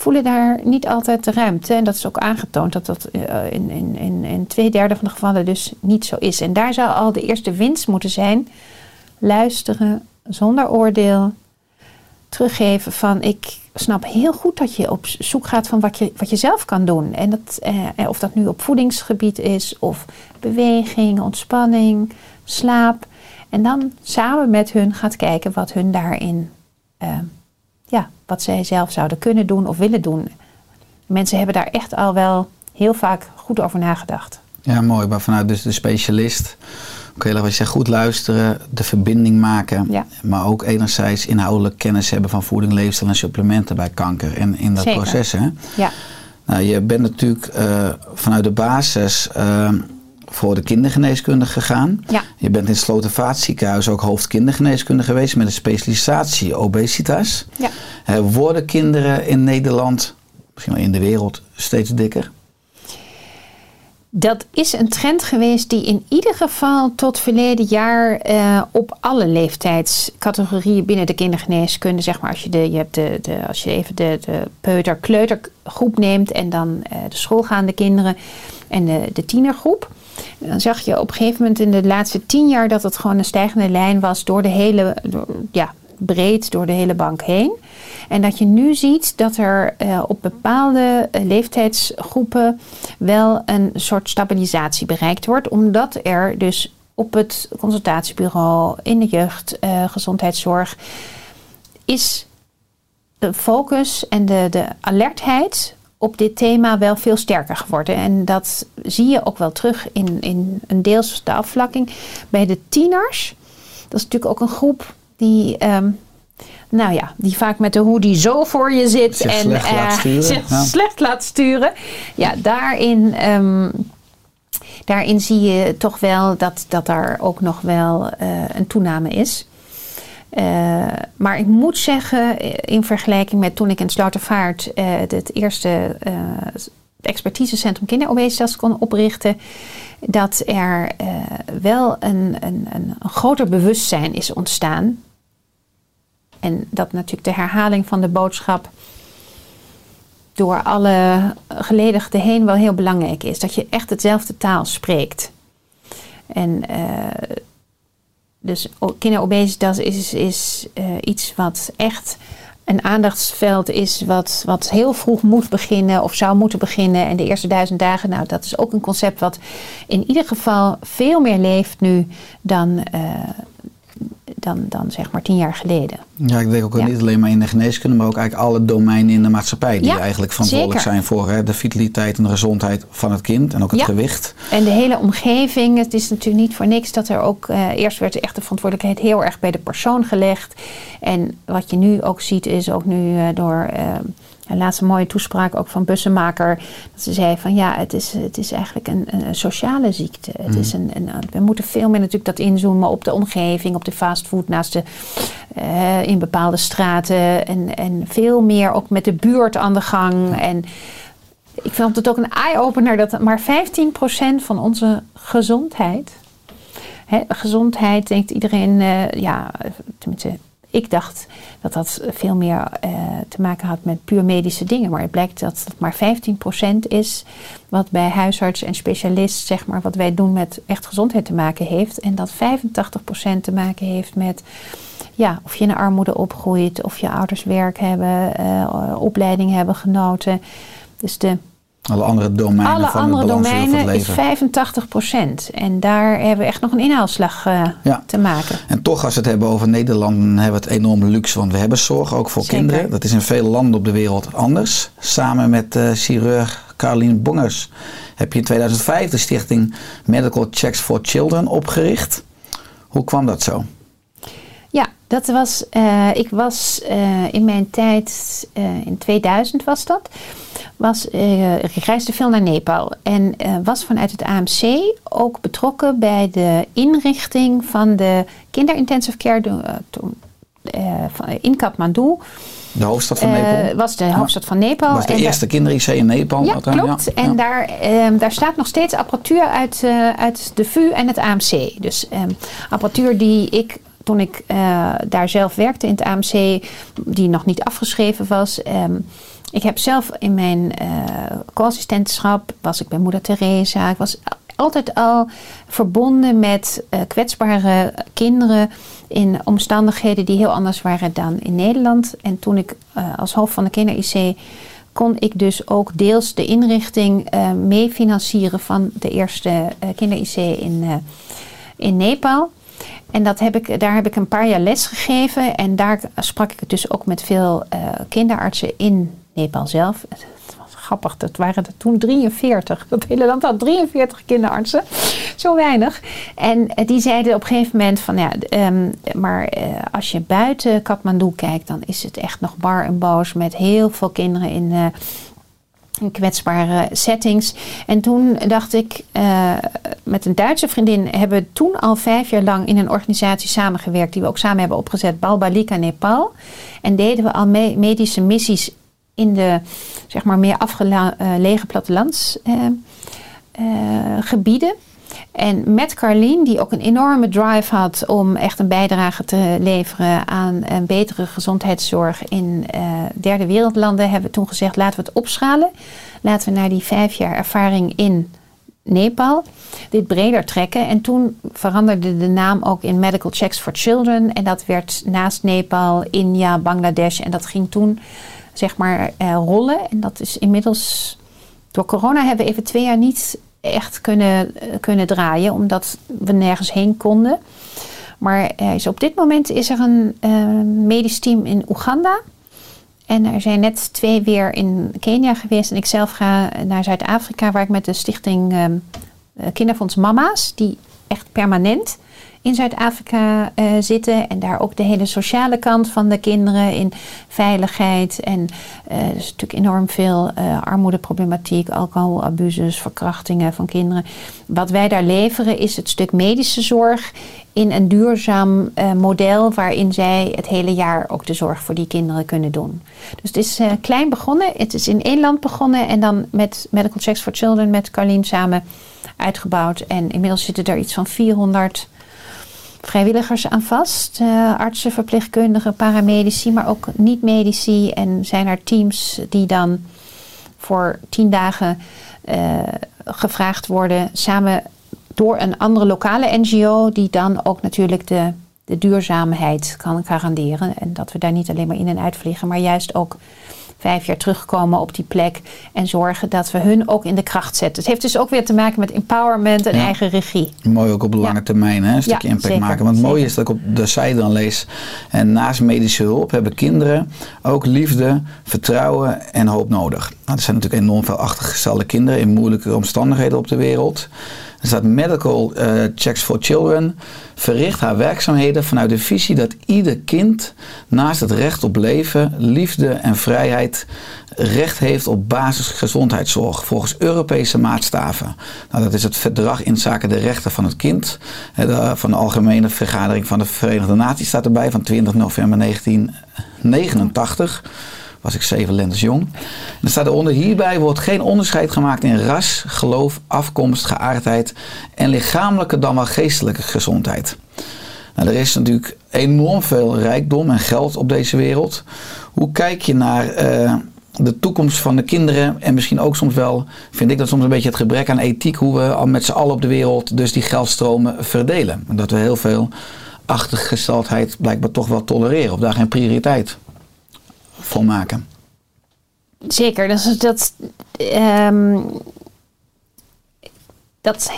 voelen daar niet altijd de ruimte. En dat is ook aangetoond dat dat in, in, in, in twee derde van de gevallen dus niet zo is. En daar zou al de eerste winst moeten zijn. Luisteren zonder oordeel. Teruggeven van ik snap heel goed dat je op zoek gaat van wat je, wat je zelf kan doen. En dat, eh, of dat nu op voedingsgebied is of beweging, ontspanning, slaap. En dan samen met hun gaat kijken wat hun daarin... Eh, Ja, wat zij zelf zouden kunnen doen of willen doen. Mensen hebben daar echt al wel heel vaak goed over nagedacht. Ja, mooi. Maar vanuit dus de specialist, oké, laten we zeggen, goed luisteren, de verbinding maken. Ja. Maar ook enerzijds inhoudelijk kennis hebben van voeding, leefstijl en supplementen bij kanker. En in dat Zeker. proces, hè? Ja. Nou, je bent natuurlijk uh, vanuit de basis... Uh, voor de kindergeneeskunde gegaan. Ja. Je bent in het Slotervaart ziekenhuis ook hoofdkindergeneeskunde geweest... met een specialisatie obesitas. Ja. He, worden kinderen in Nederland, misschien wel in de wereld, steeds dikker? Dat is een trend geweest die in ieder geval tot verleden jaar... Eh, op alle leeftijdscategorieën binnen de kindergeneeskunde... zeg maar als je, de, je, hebt de, de, als je even de, de peuter-kleutergroep neemt... en dan eh, de schoolgaande kinderen en de, de tienergroep... Dan zag je op een gegeven moment in de laatste tien jaar dat het gewoon een stijgende lijn was door de hele, door, ja, breed door de hele bank heen. En dat je nu ziet dat er uh, op bepaalde uh, leeftijdsgroepen wel een soort stabilisatie bereikt wordt. Omdat er dus op het consultatiebureau, in de jeugdgezondheidszorg, uh, is de focus en de, de alertheid... op dit thema wel veel sterker geworden. En dat zie je ook wel terug in, in een deels de afvlakking. Bij de tieners, dat is natuurlijk ook een groep die... Um, nou ja, die vaak met de hoodie zo voor je zit... Zich en slecht, uh, laat sturen. Zich ja. slecht laat sturen. Ja, daarin, um, daarin zie je toch wel dat, dat daar ook nog wel uh, een toename is. Uh, maar ik moet zeggen, in vergelijking met toen ik in Slotervaart uh, het eerste uh, expertisecentrum kinderobesitas kon oprichten, dat er uh, wel een, een, een groter bewustzijn is ontstaan. En dat natuurlijk de herhaling van de boodschap door alle geledigden heen wel heel belangrijk is. Dat je echt hetzelfde taal spreekt. En... Uh, Dus kinderobesitas is, is, is uh, iets wat echt een aandachtsveld is... Wat, wat heel vroeg moet beginnen of zou moeten beginnen. En de eerste duizend dagen, nou, dat is ook een concept... wat in ieder geval veel meer leeft nu dan, uh, dan, dan zeg maar tien jaar geleden. Ja, ik denk ook ja. niet alleen maar in de geneeskunde... maar ook eigenlijk alle domeinen in de maatschappij... die ja, eigenlijk verantwoordelijk zeker. zijn voor hè, de vitaliteit en de gezondheid van het kind... en ook het ja. gewicht. En de hele omgeving. Het is natuurlijk niet voor niks dat er ook... Eh, eerst werd echt de verantwoordelijkheid heel erg bij de persoon gelegd. En wat je nu ook ziet is ook nu eh, door... Eh, een laatste mooie toespraak ook van Bussemaker... dat ze zei van ja, het is, het is eigenlijk een, een sociale ziekte. Het mm. is een, een, we moeten veel meer natuurlijk dat inzoomen op de omgeving... op de fastfood naast de... Eh, in bepaalde straten en, en veel meer ook met de buurt aan de gang. En ik vond het ook een eye-opener dat maar vijftien procent van onze gezondheid... Hè, gezondheid denkt iedereen, eh, ja, tenminste Ik dacht dat dat veel meer uh, te maken had met puur medische dingen. Maar het blijkt dat dat maar vijftien procent is wat bij huisarts en specialist, zeg maar, wat wij doen met echt gezondheid te maken heeft. En dat vijfentachtig procent te maken heeft met, ja, of je in armoede opgroeit, of je ouders werk hebben, uh, opleiding hebben genoten. Dus de... Alle andere domeinen Alle van andere het domeinen van het leven. vijfentachtig procent. En daar hebben we echt nog een inhaalslag uh, ja. te maken. En toch, als we het hebben over Nederland, dan hebben we het enorm luxe. Want we hebben zorg, ook voor Zeker. kinderen. Dat is in veel landen op de wereld anders. Samen met uh, chirurg Carlien Bongers heb je in tweeduizend vijf de stichting Medical Checks for Children opgericht. Hoe kwam dat zo? Ja, dat was, uh, ik was uh, in mijn tijd, uh, in tweeduizend was dat, was, uh, ik reisde veel naar Nepal en uh, was vanuit het A M C ook betrokken bij de inrichting van de kinderintensive care uh, uh, in Kathmandu. De hoofdstad van Nepal? Uh, was de hoofdstad ja. van Nepal. Was de en eerste kinderic in Nepal. Ja, klopt. Ja. En ja. Daar, um, daar staat nog steeds apparatuur uit, uh, uit de V U en het A M C. Dus um, apparatuur die ik... Toen ik uh, daar zelf werkte in het A M C, die nog niet afgeschreven was. Um, ik heb zelf in mijn uh, co-assistentschap, was ik bij moeder Teresa. Ik was altijd al verbonden met uh, kwetsbare kinderen in omstandigheden die heel anders waren dan in Nederland. En toen ik uh, als hoofd van de kinder-I C kon ik dus ook deels de inrichting uh, mee financieren van de eerste uh, kinder-I C in, uh, in Nepal. En dat heb ik, daar heb ik een paar jaar les gegeven. En daar sprak ik dus ook met veel uh, kinderartsen in Nepal zelf. Het was grappig, dat waren er toen drieënveertig. Dat hele land had drieënveertig kinderartsen. Zo weinig. En uh, die zeiden op een gegeven moment van... ja, um, maar uh, als je buiten Kathmandu kijkt... dan is het echt nog bar en boos met heel veel kinderen in... Uh, in kwetsbare settings. En toen dacht ik, uh, met een Duitse vriendin hebben we toen al vijf jaar lang in een organisatie samengewerkt, die we ook samen hebben opgezet, Balbalika Nepal. En deden we al me- medische missies in de, zeg maar, meer afgelegen plattelandsgebieden. Uh, uh, En met Carlien, die ook een enorme drive had om echt een bijdrage te leveren aan een betere gezondheidszorg in uh, derde wereldlanden, hebben we toen gezegd, laten we het opschalen. Laten we naar die vijf jaar ervaring in Nepal dit breder trekken. En toen veranderde de naam ook in Medical Checks for Children. En dat werd naast Nepal, India, Bangladesh. En dat ging toen, zeg maar, uh, rollen. En dat is inmiddels, door corona hebben we even twee jaar niet... echt kunnen, kunnen draaien, omdat we nergens heen konden. Maar er is, op dit moment is er een uh, medisch team in Oeganda. En er zijn net twee weer in Kenia geweest. En ik zelf ga naar Zuid-Afrika, waar ik met de stichting uh, Kinderfonds Mama's, die echt permanent in Zuid-Afrika uh, zitten. En daar ook de hele sociale kant van de kinderen in veiligheid. En uh, er is natuurlijk enorm veel uh, armoedeproblematiek, alcoholabuses, verkrachtingen van kinderen. Wat wij daar leveren is het stuk medische zorg in een duurzaam uh, model, waarin zij het hele jaar ook de zorg voor die kinderen kunnen doen. Dus het is uh, klein begonnen. Het is in één land begonnen en dan met Medical Checks for Children met Carlien samen uitgebouwd. En inmiddels zitten er iets van vierhonderd... vrijwilligers aan vast, uh, artsen, verpleegkundigen, paramedici, maar ook niet-medici. En zijn er teams die dan voor tien dagen uh, gevraagd worden, samen door een andere lokale N G O, die dan ook natuurlijk de, de duurzaamheid kan garanderen. En dat we daar niet alleen maar in en uit vliegen, maar juist ook vijf jaar terugkomen op die plek en zorgen dat we hun ook in de kracht zetten. Het heeft dus ook weer te maken met empowerment en ja. eigen regie. Mooi ook op de lange ja. termijn, hè? Een stukje ja, impact zeker, maken. Want het mooie is dat ik op de site dan lees, en naast medische hulp hebben kinderen ook liefde, vertrouwen en hoop nodig. Nou, er zijn natuurlijk enorm veel achtergestelde kinderen in moeilijke omstandigheden op de wereld. Er staat Medical uh, Checks for Children verricht haar werkzaamheden vanuit de visie dat ieder kind naast het recht op leven, liefde en vrijheid recht heeft op basisgezondheidszorg volgens Europese maatstaven. Nou, dat is het verdrag inzake de rechten van het kind de, van de Algemene Vergadering van de Verenigde Naties staat erbij van twintig november negentien negenentachtig. Was ik zeven lentes jong. En er staat eronder, hierbij wordt geen onderscheid gemaakt in ras, geloof, afkomst, geaardheid en lichamelijke dan wel geestelijke gezondheid. Nou, er is natuurlijk enorm veel rijkdom en geld op deze wereld. Hoe kijk je naar uh, de toekomst van de kinderen en misschien ook soms wel, vind ik dat soms een beetje het gebrek aan ethiek, hoe we met z'n allen op de wereld dus die geldstromen verdelen. Dat we heel veel achtergesteldheid blijkbaar toch wel tolereren of daar geen prioriteit voor maken. Zeker, dat, dat, um, dat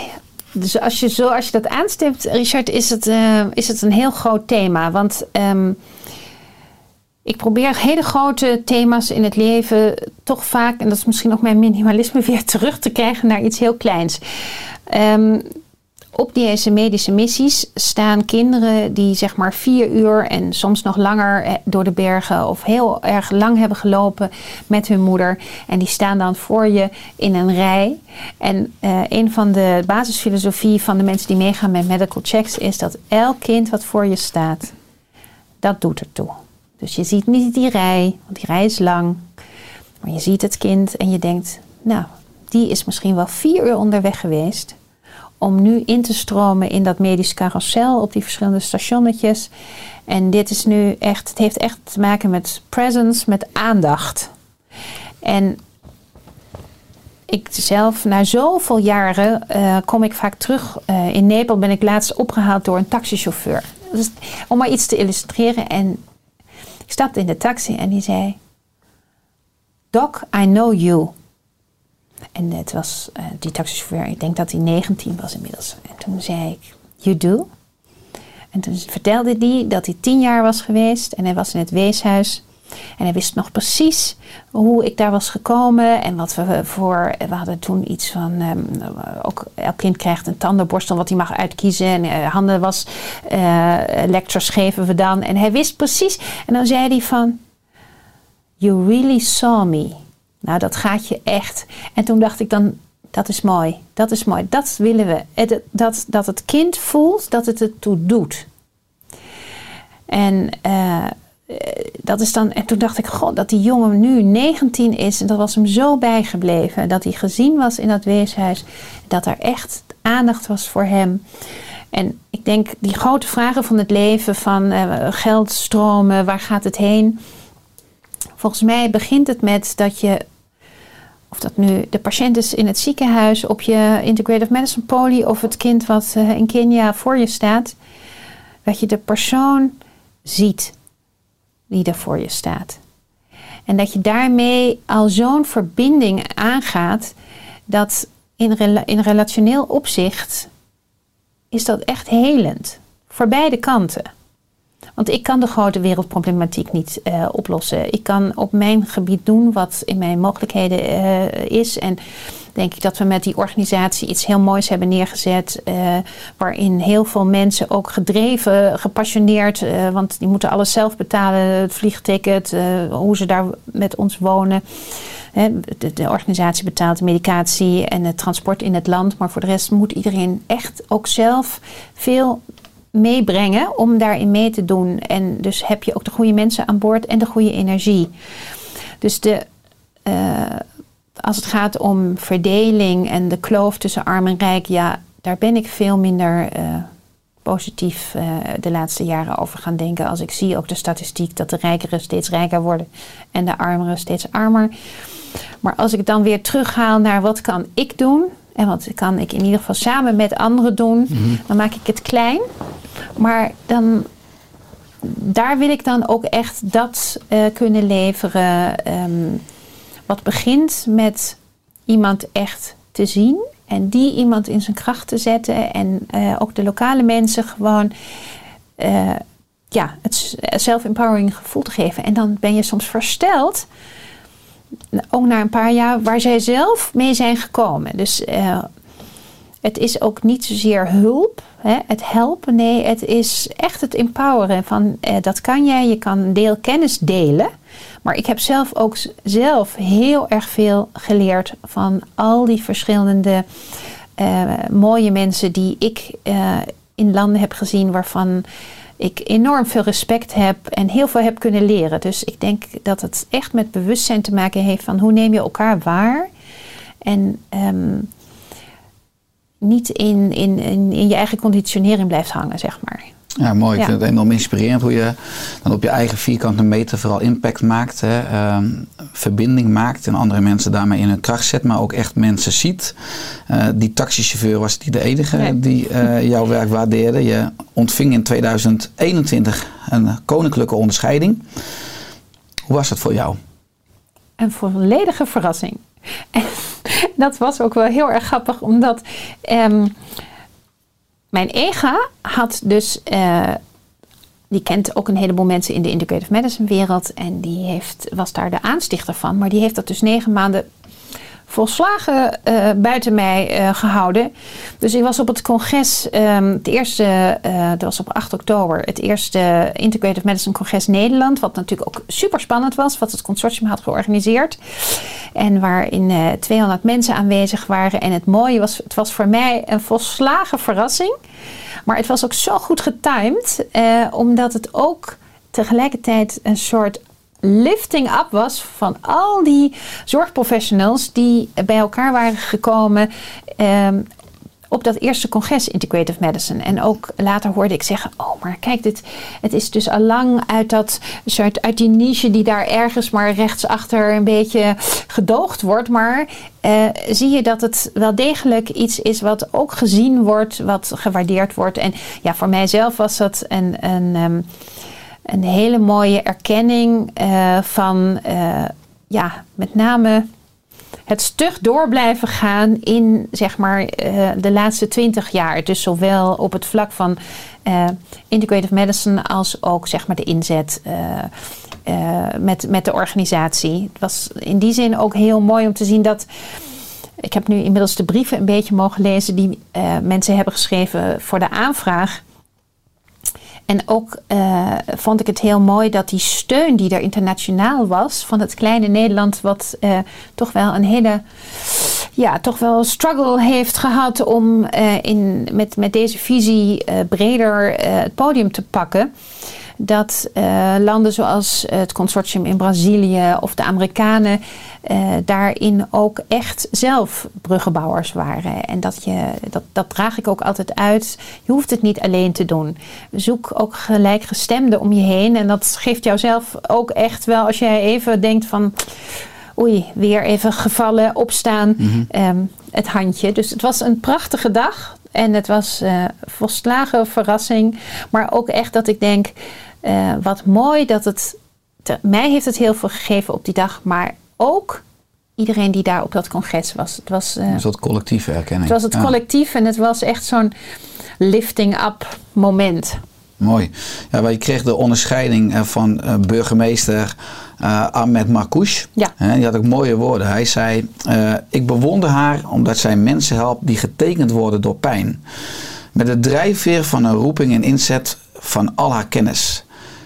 dus als je, zo, als je dat aanstipt, Richard, is het, uh, is het een heel groot thema. Want um, ik probeer hele grote thema's in het leven toch vaak, en dat is misschien ook mijn minimalisme, weer terug te krijgen naar iets heel kleins. Um, Op deze medische missies staan kinderen die zeg maar vier uur en soms nog langer door de bergen of heel erg lang hebben gelopen met hun moeder. En die staan dan voor je in een rij. En uh, een van de basisfilosofie van de mensen die meegaan met medical checks is dat elk kind wat voor je staat, dat doet ertoe. Dus je ziet niet die rij, want die rij is lang. Maar je ziet het kind en je denkt, nou, die is misschien wel vier uur onderweg geweest om nu in te stromen in dat medisch carousel op die verschillende stationnetjes. En dit is nu echt, het heeft echt te maken met presence, met aandacht. En ik zelf, na zoveel jaren, uh, kom ik vaak terug. Uh, in Nepal ben ik laatst opgehaald door een taxichauffeur. Dus, om maar iets te illustreren. En ik stapte in de taxi en die zei, "Doc, I know you." En het was uh, die taxichauffeur, ik denk dat hij negentien was inmiddels. En toen zei ik, "You do?" En toen vertelde hij dat hij tien jaar was geweest en hij was in het weeshuis. En hij wist nog precies hoe ik daar was gekomen en wat we voor... We hadden toen iets van... Um, ook elk kind krijgt een tandenborstel wat hij mag uitkiezen. En uh, handen was... Uh, lectures geven we dan. En hij wist precies. En dan zei hij van, "You really saw me." Nou, dat gaat je echt. En toen dacht ik dan, dat is mooi. Dat is mooi. Dat willen we. Dat, dat het kind voelt dat het het toe doet. En, uh, dat is dan, en toen dacht ik, god, dat die jongen nu negentien is. En dat was hem zo bijgebleven. Dat hij gezien was in dat weeshuis. Dat er echt aandacht was voor hem. En ik denk, die grote vragen van het leven. Van uh, geldstromen, waar gaat het heen? Volgens mij begint het met dat je, of dat nu de patiënt is in het ziekenhuis op je integrative medicine poli of het kind wat in Kenia voor je staat, dat je de persoon ziet die er voor je staat. En dat je daarmee al zo'n verbinding aangaat dat in, rela- in relationeel opzicht is dat echt helend. Voor beide kanten. Want ik kan de grote wereldproblematiek niet uh, oplossen. Ik kan op mijn gebied doen wat in mijn mogelijkheden uh, is. En denk ik dat we met die organisatie iets heel moois hebben neergezet. Uh, waarin heel veel mensen ook gedreven, gepassioneerd. Uh, want die moeten alles zelf betalen. Het vliegticket, uh, hoe ze daar met ons wonen. Hè, de, de organisatie betaalt de medicatie en het transport in het land. Maar voor de rest moet iedereen echt ook zelf veel meebrengen om daarin mee te doen. En dus heb je ook de goede mensen aan boord en de goede energie. Dus de, uh, als het gaat om verdeling en de kloof tussen arm en rijk, ja, daar ben ik veel minder uh, positief uh, de laatste jaren over gaan denken. Als ik zie ook de statistiek dat de rijkeren steeds rijker worden en de armeren steeds armer. Maar als ik dan weer terughaal naar wat kan ik doen en wat kan ik in ieder geval samen met anderen doen, mm-hmm. dan maak ik het klein. Maar dan, daar wil ik dan ook echt dat uh, kunnen leveren. Um, wat begint met iemand echt te zien. En die iemand in zijn kracht te zetten. En uh, ook de lokale mensen gewoon uh, ja, het self-empowering gevoel te geven. En dan ben je soms versteld. Ook na een paar jaar waar zij zelf mee zijn gekomen. Dus uh, het is ook niet zozeer hulp. Hè, het helpen. Nee, het is echt het empoweren. Van, uh, dat kan jij. Je kan deel kennis delen. Maar ik heb zelf ook zelf heel erg veel geleerd van al die verschillende uh, mooie mensen die ik uh, in landen heb gezien waarvan ik enorm veel respect heb en heel veel heb kunnen leren. Dus ik denk dat het echt met bewustzijn te maken heeft van hoe neem je elkaar waar. En um, niet in, in, in, in je eigen conditionering blijft hangen, zeg maar. Ja, mooi. Ja. Ik vind het enorm inspirerend hoe je dan op je eigen vierkante meter vooral impact maakt. Hè, um, verbinding maakt en andere mensen daarmee in hun kracht zet. Maar ook echt mensen ziet. Uh, die taxichauffeur was niet de enige nee. die uh, jouw werk waardeerde. Je ontving in tweeduizend eenentwintig een koninklijke onderscheiding. Hoe was dat voor jou? Een volledige verrassing. En dat was ook wel heel erg grappig. Omdat... Um, Mijn ega had dus, uh, die kent ook een heleboel mensen in de integrative medicine wereld. En die heeft, was daar de aanstichter van. Maar die heeft dat dus negen maanden volslagen uh, buiten mij uh, gehouden. Dus ik was op het congres, um, het eerste, uh, dat was op acht oktober, het eerste Integrative Medicine Congres Nederland. Wat natuurlijk ook super spannend was, wat het consortium had georganiseerd. En waarin uh, tweehonderd mensen aanwezig waren. En het mooie was, het was voor mij een volslagen verrassing. Maar het was ook zo goed getimed, uh, omdat het ook tegelijkertijd een soort lifting up was van al die zorgprofessionals die bij elkaar waren gekomen um, op dat eerste congres Integrative Medicine. En ook later hoorde ik zeggen, oh maar kijk, dit, het is dus allang uit, dat, uit die niche die daar ergens maar rechtsachter een beetje gedoogd wordt. Maar uh, zie je dat het wel degelijk iets is wat ook gezien wordt, wat gewaardeerd wordt. En ja, voor mijzelf was dat een... een um, Een hele mooie erkenning uh, van uh, ja, met name het stug door blijven gaan in zeg maar uh, de laatste twintig jaar. Dus zowel op het vlak van uh, integrative medicine als ook zeg maar de inzet uh, uh, met, met de organisatie. Het was in die zin ook heel mooi om te zien dat... Ik heb nu inmiddels de brieven een beetje mogen lezen die uh, mensen hebben geschreven voor de aanvraag. En ook uh, vond ik het heel mooi dat die steun die er internationaal was van het kleine Nederland, wat uh, toch wel een hele ja, toch wel struggle heeft gehad om uh, in, met, met deze visie uh, breder uh, het podium te pakken. Dat uh, landen zoals het consortium in Brazilië of de Amerikanen uh, daarin ook echt zelf bruggenbouwers waren. En dat, je, dat, dat draag ik ook altijd uit. Je hoeft het niet alleen te doen. Zoek ook gelijkgestemden om je heen. En dat geeft jouzelf ook echt wel, als jij even denkt van... oei, weer even gevallen, opstaan, mm-hmm. um, het handje. Dus het was een prachtige dag. En het was uh, volslagen verrassing. Maar ook echt dat ik denk, uh, wat mooi dat het... Te, mij heeft het heel veel gegeven op die dag. Maar ook iedereen die daar op dat congres was. Het was uh, dus dat collectieve erkenning. Het was het collectief en het was echt zo'n lifting up moment. Mooi. Ja, maar je kreeg de onderscheiding van uh, burgemeester uh, Ahmed Marcouch. Ja. He, die had ook mooie woorden. Hij zei, uh, ik bewonder haar omdat zij mensen helpt die getekend worden door pijn. Met de drijfveer van een roeping en inzet van al haar kennis.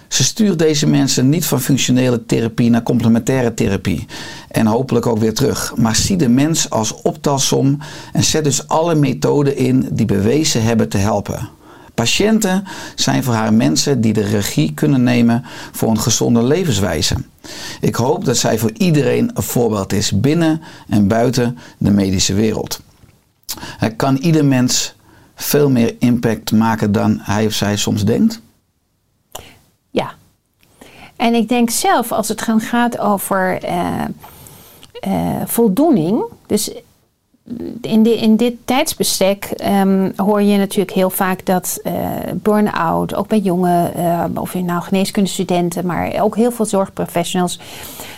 Ze stuurt deze mensen niet van functionele therapie naar complementaire therapie. En hopelijk ook weer terug. Maar zie de mens als optelsom en zet dus alle methoden in die bewezen hebben te helpen. Patiënten zijn voor haar mensen die de regie kunnen nemen voor een gezonde levenswijze. Ik hoop dat zij voor iedereen een voorbeeld is binnen en buiten de medische wereld. Er kan ieder mens veel meer impact maken dan hij of zij soms denkt? Ja. En ik denk zelf als het gaat over uh, uh, voldoening... dus In, de, in dit tijdsbestek um, hoor je natuurlijk heel vaak dat uh, burn-out, ook bij jonge, uh, of nou geneeskundestudenten, maar ook heel veel zorgprofessionals.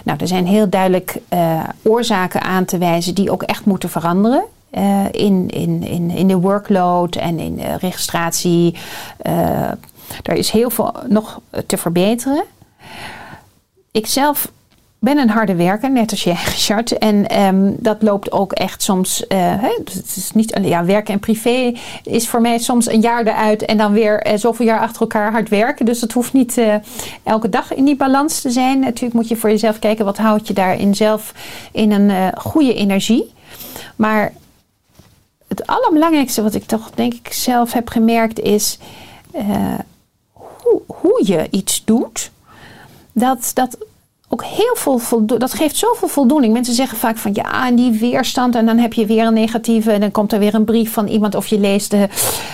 Nou, er zijn heel duidelijk uh, oorzaken aan te wijzen die ook echt moeten veranderen. Uh, in, in, in, in de workload en in de registratie. Uh, er is heel veel nog te verbeteren. Ik zelf... Ik ben een harde werker, net als jij, Richard. En um, dat loopt ook echt soms... Uh, hè? Het is niet alleen, ja, werken en privé is voor mij soms een jaar eruit... en dan weer uh, zoveel jaar achter elkaar hard werken. Dus dat hoeft niet uh, elke dag in die balans te zijn. Natuurlijk moet je voor jezelf kijken... wat houd je daarin zelf in een uh, goede energie. Maar het allerbelangrijkste wat ik toch denk ik zelf heb gemerkt... is uh, hoe, hoe je iets doet. Dat... dat ook heel veel voldoening. Dat geeft zoveel voldoening. Mensen zeggen vaak van ja, en die weerstand. En dan heb je weer een negatieve. En dan komt er weer een brief van iemand. Of je leest uh,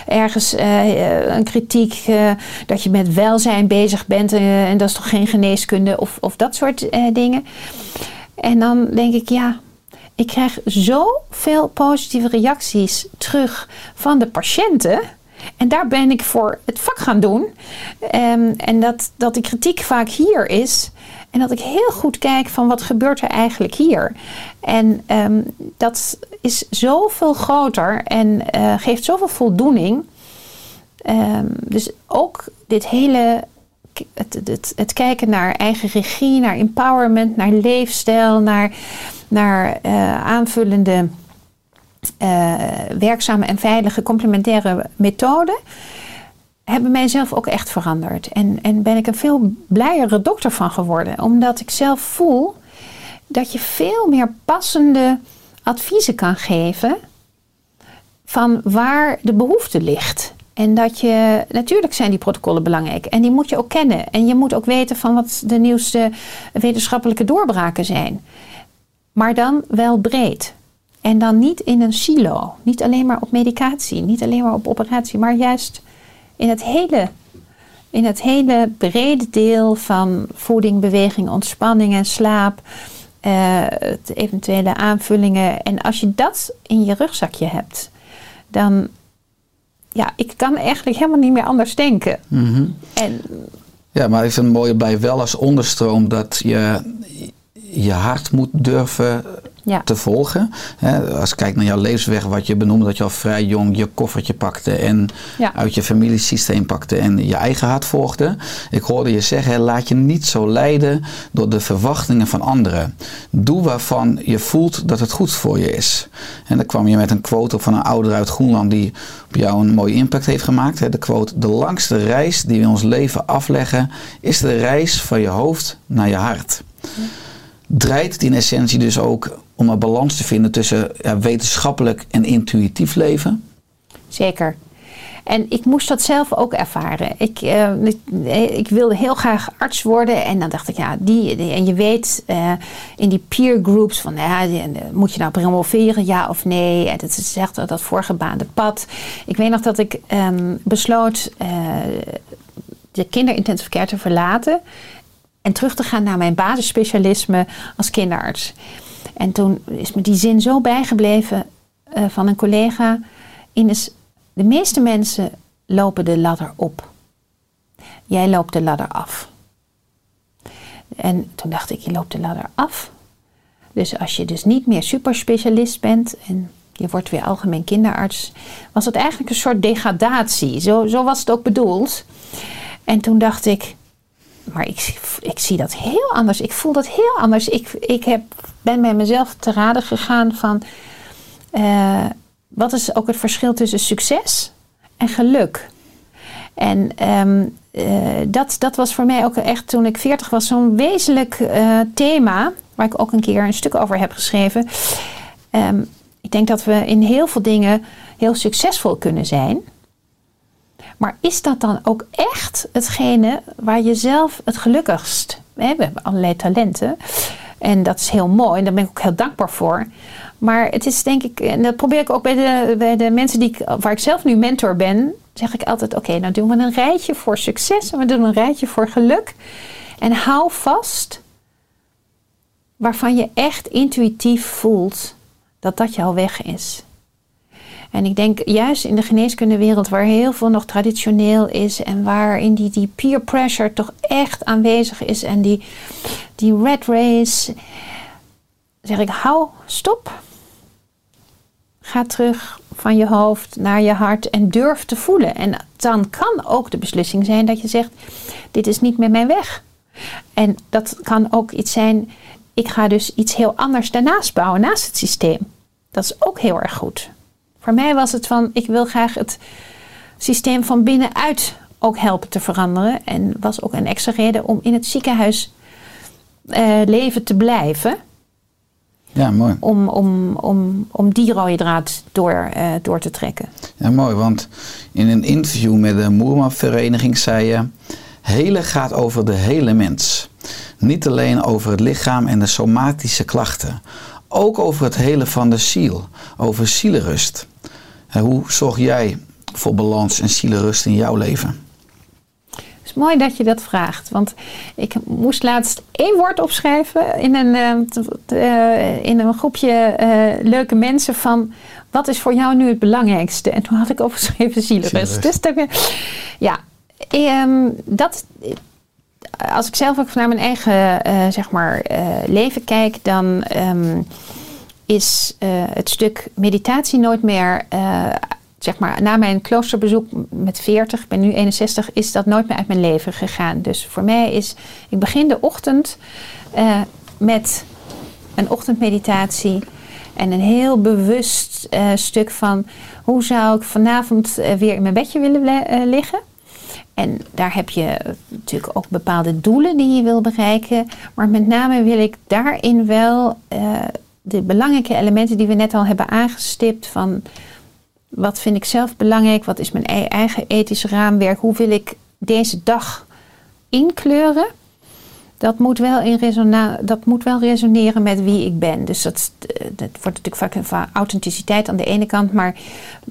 ergens uh, een kritiek. Uh, dat je met welzijn bezig bent. Uh, en dat is toch geen geneeskunde. Of, of dat soort uh, dingen. En dan denk ik ja. Ik krijg zoveel positieve reacties terug van de patiënten. En daar ben ik voor het vak gaan doen. Um, en dat, dat die kritiek vaak hier is. En dat ik heel goed kijk van wat gebeurt er eigenlijk hier. En um, dat is zoveel groter en uh, geeft zoveel voldoening. Um, dus ook dit hele... Het, het, het kijken naar eigen regie, naar empowerment, naar leefstijl, naar, naar uh, aanvullende, uh, werkzame en veilige complementaire methoden, hebben mijzelf ook echt veranderd. En, en ben ik een veel blijere dokter van geworden, omdat ik zelf voel dat je veel meer passende adviezen kan geven van waar de behoefte ligt. En dat je, natuurlijk zijn die protocollen belangrijk. En die moet je ook kennen. En je moet ook weten van wat de nieuwste wetenschappelijke doorbraken zijn. Maar dan wel breed. En dan niet in een silo. Niet alleen maar op medicatie. Niet alleen maar op operatie. Maar juist in het hele, in het hele brede deel van voeding, beweging, ontspanning en slaap. Eh, het eventuele aanvullingen. En als je dat in je rugzakje hebt, dan... Ja, ik kan eigenlijk helemaal niet meer anders denken. Mm-hmm. En ja, maar even een mooie bij wel als onderstroom dat je je hart moet durven ja. te volgen. He, als ik kijk naar jouw levensweg, wat je benoemde, dat je al vrij jong je koffertje pakte en ja. uit je familiesysteem pakte en je eigen hart volgde. Ik hoorde je zeggen, laat je niet zo leiden door de verwachtingen van anderen. Doe waarvan je voelt dat het goed voor je is. En dan kwam je met een quote op van een ouder uit Groenland die op jou een mooie impact heeft gemaakt. He, de quote, de langste reis die we ons leven afleggen is de reis van je hoofd naar je hart. Ja. Draait het in essentie dus ook om een balans te vinden tussen ja, wetenschappelijk en intuïtief leven? Zeker. En ik moest dat zelf ook ervaren. Ik, uh, ik, ik wilde heel graag arts worden. En dan dacht ik, ja, die, die en je weet uh, in die peer groups van, ja, die, moet je nou promoveren, ja of nee? En dat is echt dat voorgebaande pad. Ik weet nog dat ik um, besloot uh, de kinderintensive care te verlaten. En terug te gaan naar mijn basisspecialisme als kinderarts. En toen is me die zin zo bijgebleven uh, van een collega. Ines, de meeste mensen lopen de ladder op. Jij loopt de ladder af. En toen dacht ik, je loopt de ladder af. Dus als je dus niet meer superspecialist bent en je wordt weer algemeen kinderarts, was het eigenlijk een soort degradatie. Zo, zo was het ook bedoeld. En toen dacht ik, maar ik, ik zie dat heel anders. Ik voel dat heel anders. Ik, ik heb, ben bij mezelf te raden gegaan van... Uh, wat is ook het verschil tussen succes en geluk? En um, uh, dat, dat was voor mij ook echt toen ik veertig was zo'n wezenlijk uh, thema. Waar ik ook een keer een stuk over heb geschreven. Um, ik denk dat we in heel veel dingen heel succesvol kunnen zijn. Maar is dat dan ook echt hetgene waar je zelf het gelukkigst... We hebben allerlei talenten en dat is heel mooi en daar ben ik ook heel dankbaar voor. Maar het is denk ik, en dat probeer ik ook bij de, bij de mensen die ik, waar ik zelf nu mentor ben... zeg ik altijd, oké, okay, nou doen we een rijtje voor succes en we doen een rijtje voor geluk. En hou vast waarvan je echt intuïtief voelt dat dat jouw weg is. En ik denk juist in de geneeskundewereld waar heel veel nog traditioneel is. En waarin die, die peer pressure toch echt aanwezig is. En die, die rat race. Zeg ik, hou, stop. Ga terug van je hoofd naar je hart. En durf te voelen. En dan kan ook de beslissing zijn dat je zegt, dit is niet meer mijn weg. En dat kan ook iets zijn, ik ga dus iets heel anders daarnaast bouwen. Naast het systeem. Dat is ook heel erg goed. Voor mij was het van, ik wil graag het systeem van binnenuit ook helpen te veranderen. En was ook een extra reden om in het ziekenhuis uh, leven te blijven. Ja, mooi. Om, om, om, om die rode draad door, uh, door te trekken. Ja, mooi. Want in een interview met de Moermanvereniging zei je... Hele gaat over de hele mens. Niet alleen over het lichaam en de somatische klachten. Ook over het hele van de ziel. Over zielerust. En hoe zorg jij voor balans en zielerust in jouw leven? Het is mooi dat je dat vraagt. Want ik moest laatst één woord opschrijven in een, uh, in een groepje uh, leuke mensen van... Wat is voor jou nu het belangrijkste? En toen had ik opgeschreven zielerust. Dus dat, ja, um, dat... Als ik zelf ook naar mijn eigen uh, zeg maar, uh, leven kijk, dan um, is uh, het stuk meditatie nooit meer, uh, zeg maar, na mijn kloosterbezoek met veertig, ik ben nu eenenzestig, is dat nooit meer uit mijn leven gegaan. Dus voor mij is, ik begin de ochtend uh, met een ochtendmeditatie en een heel bewust uh, stuk van hoe zou ik vanavond uh, weer in mijn bedje willen ble- uh, liggen. En daar heb je natuurlijk ook bepaalde doelen die je wil bereiken. Maar met name wil ik daarin wel uh, de belangrijke elementen die we net al hebben aangestipt. Van wat vind ik zelf belangrijk? Wat is mijn eigen ethisch raamwerk? Hoe wil ik deze dag inkleuren? Dat moet wel, in resona- dat moet wel resoneren met wie ik ben. Dus dat, dat wordt natuurlijk vaak een authenticiteit aan de ene kant. Maar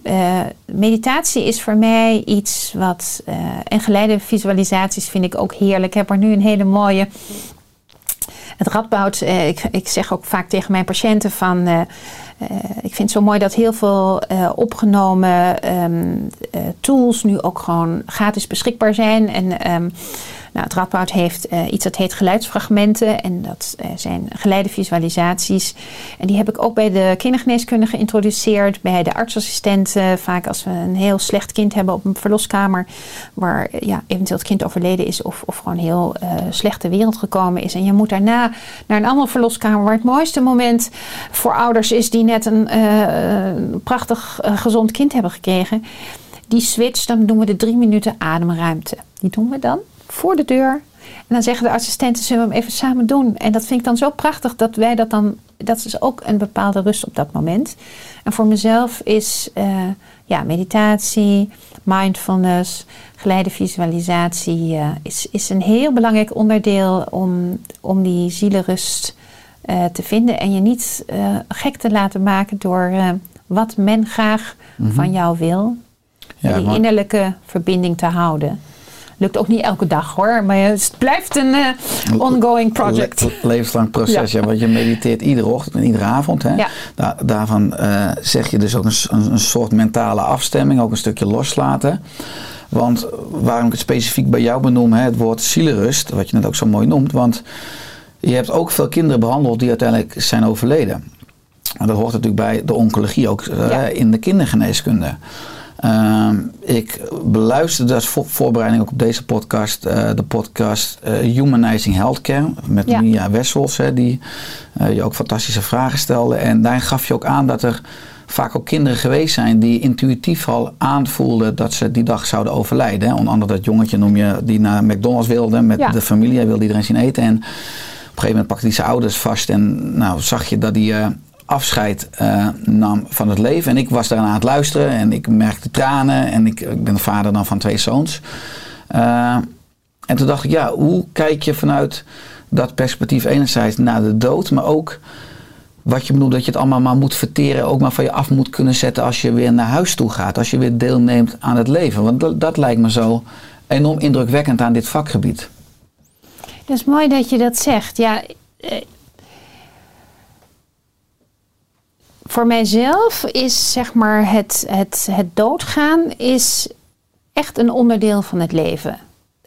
uh, meditatie is voor mij iets wat... Uh, en geleide visualisaties vind ik ook heerlijk. Ik heb er nu een hele mooie... Het Radboud, uh, ik, ik zeg ook vaak tegen mijn patiënten van... Uh, Uh, ik vind het zo mooi dat heel veel uh, opgenomen um, uh, tools nu ook gewoon gratis beschikbaar zijn. En um, nou, het Radboud heeft uh, iets dat heet geluidsfragmenten. En dat uh, zijn geleide visualisaties. En die heb ik ook bij de kindergeneeskunde geïntroduceerd. Bij de artsassistenten. Vaak als we een heel slecht kind hebben op een verloskamer. Waar ja, eventueel het kind overleden is. Of, of gewoon heel uh, slecht ter wereld gekomen is. En je moet daarna naar een andere verloskamer. Waar het mooiste moment voor ouders is die net een uh, prachtig uh, gezond kind hebben gekregen. Die switch, dan doen we de drie minuten ademruimte. Die doen we dan voor de deur. En dan zeggen de assistenten, zullen we hem even samen doen? En dat vind ik dan zo prachtig dat wij dat dan... Dat is ook een bepaalde rust op dat moment. En voor mezelf is uh, ja, meditatie, mindfulness, geleide visualisatie... Uh, is, is een heel belangrijk onderdeel om, om die zielenrust... Uh, te vinden en je niet uh, gek te laten maken door uh, wat men graag mm-hmm. van jou wil. Ja, die maar... innerlijke verbinding te houden. Lukt ook niet elke dag hoor, maar het blijft een uh, ongoing project. Le- le- levenslang proces, ja. Ja, want je mediteert iedere ochtend en iedere avond. Hè? Ja. Da- daarvan uh, zeg je dus ook een, een, een soort mentale afstemming, ook een stukje loslaten. Want waarom ik het specifiek bij jou benoem, hè, het woord zielerust, wat je net ook zo mooi noemt, want... Je hebt ook veel kinderen behandeld die uiteindelijk zijn overleden. En dat hoort natuurlijk bij de oncologie, ook ja. uh, in de kindergeneeskunde. Uh, ik beluisterde als vo- voorbereiding ook op deze podcast, uh, de podcast uh, Humanizing Healthcare. Met ja. Mia Wessels, hè, die uh, je ook fantastische vragen stelde. En daar gaf je ook aan dat er vaak ook kinderen geweest zijn die intuïtief al aanvoelden dat ze die dag zouden overlijden. Hè. Onder andere dat jongetje noem je die naar McDonald's wilde met ja. de familie. Hij wilde iedereen zien eten en... Op een gegeven moment pakte hij zijn ouders vast en nou, zag je dat hij uh, afscheid uh, nam van het leven. En ik was daarna aan het luisteren en ik merkte tranen en ik, ik ben vader dan van twee zoons. Uh, en toen dacht ik, ja, hoe kijk je vanuit dat perspectief enerzijds naar de dood, maar ook wat je bedoelt dat je het allemaal maar moet verteren, ook maar van je af moet kunnen zetten als je weer naar huis toe gaat, als je weer deelneemt aan het leven. Want dat, dat lijkt me zo enorm indrukwekkend aan dit vakgebied. Dat is mooi dat je dat zegt. Ja, eh, voor mijzelf is zeg maar het, het, het doodgaan is echt een onderdeel van het leven.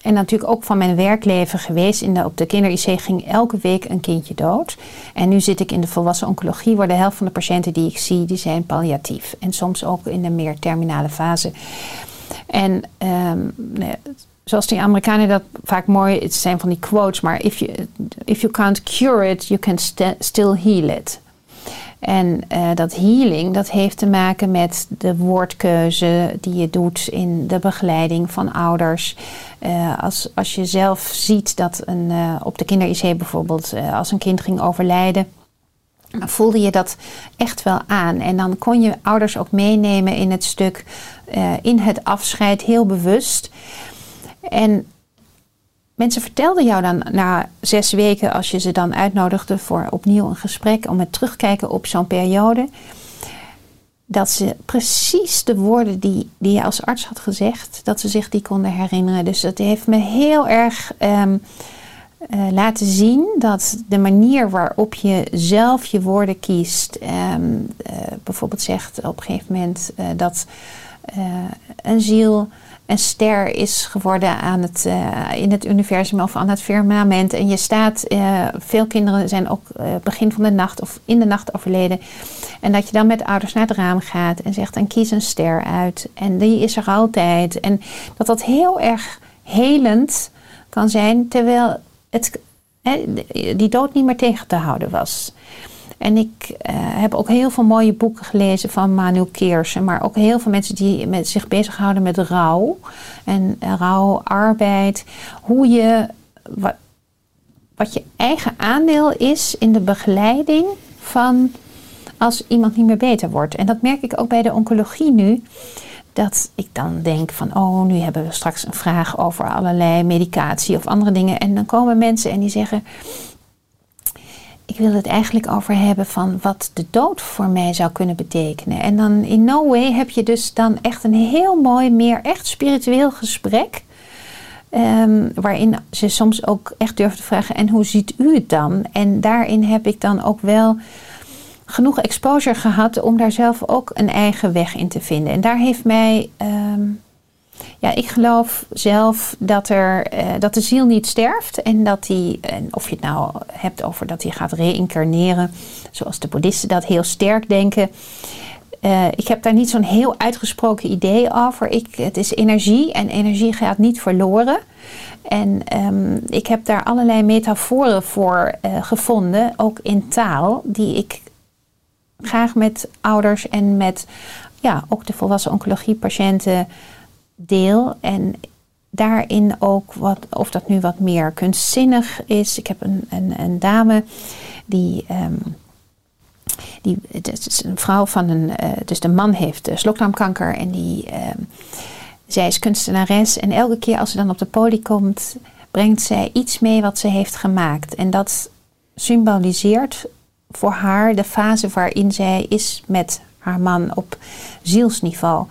En natuurlijk ook van mijn werkleven geweest. In de, op de kinder-I C ging elke week een kindje dood. En nu zit ik in de volwassen oncologie, waar de helft van de patiënten die ik zie, die zijn palliatief. En soms ook in de meer terminale fase. En... Um, nee, zoals die Amerikanen dat vaak mooi... Het zijn van die quotes, maar... If you, if you can't cure it, you can st- still heal it. En uh, dat healing, dat heeft te maken met de woordkeuze... die je doet in de begeleiding van ouders. Uh, als, als je zelf ziet dat een, uh, op de kinder-I C bijvoorbeeld... Uh, als een kind ging overlijden... voelde je dat echt wel aan. En dan kon je ouders ook meenemen in het stuk... Uh, in het afscheid, heel bewust... En Mensen vertelden jou dan na zes weken, als je ze dan uitnodigde voor opnieuw een gesprek, om het terugkijken op zo'n periode, dat ze precies de woorden die, die je als arts had gezegd, dat ze zich die konden herinneren. Dus dat heeft me heel erg um, uh, laten zien dat de manier waarop je zelf je woorden kiest, um, uh, bijvoorbeeld zegt op een gegeven moment uh, dat uh, een ziel een ster is geworden aan het, uh, in het universum of aan het firmament. En je staat, uh, veel kinderen zijn ook uh, begin van de nacht of in de nacht overleden. En dat je dan met ouders naar het raam gaat en zegt, dan kies een ster uit. En die is er altijd. En dat dat heel erg helend kan zijn, terwijl het, he, die dood niet meer tegen te houden was. En ik uh, heb ook heel veel mooie boeken gelezen van Manu Keersen. Maar ook heel veel mensen die met zich bezighouden met rouw. En uh, rouw, arbeid. Hoe je, wat, wat je eigen aandeel is in de begeleiding van als iemand niet meer beter wordt. En dat merk ik ook bij de oncologie nu. Dat ik dan denk van, oh, nu hebben we straks een vraag over allerlei medicatie of andere dingen. En dan komen mensen en die zeggen, ik wil het eigenlijk over hebben van wat de dood voor mij zou kunnen betekenen. En dan in no way heb je dus dan echt een heel mooi, meer echt spiritueel gesprek. Um, waarin ze soms ook echt durven te vragen, en hoe ziet u het dan? En daarin heb ik dan ook wel genoeg exposure gehad om daar zelf ook een eigen weg in te vinden. En daar heeft mij... Um, Ja, ik geloof zelf dat, er, uh, dat de ziel niet sterft en dat die, en of je het nou hebt over dat hij gaat reïncarneren, zoals de boeddhisten dat heel sterk denken. Uh, ik heb daar niet zo'n heel uitgesproken idee over. Ik, het is energie en energie gaat niet verloren. En um, ik heb daar allerlei metaforen voor uh, gevonden, ook in taal, die ik graag met ouders en met ja, ook de volwassen oncologiepatiënten deel. En daarin ook wat, of dat nu wat meer kunstzinnig is. Ik heb een, een, een dame die, um, die het is een vrouw van een, uh, dus de man heeft uh, slokdarmkanker en die, um, zij is kunstenares en elke keer als ze dan op de poli komt, brengt zij iets mee wat ze heeft gemaakt. En dat symboliseert voor haar de fase waarin zij is met haar man op zielsniveau.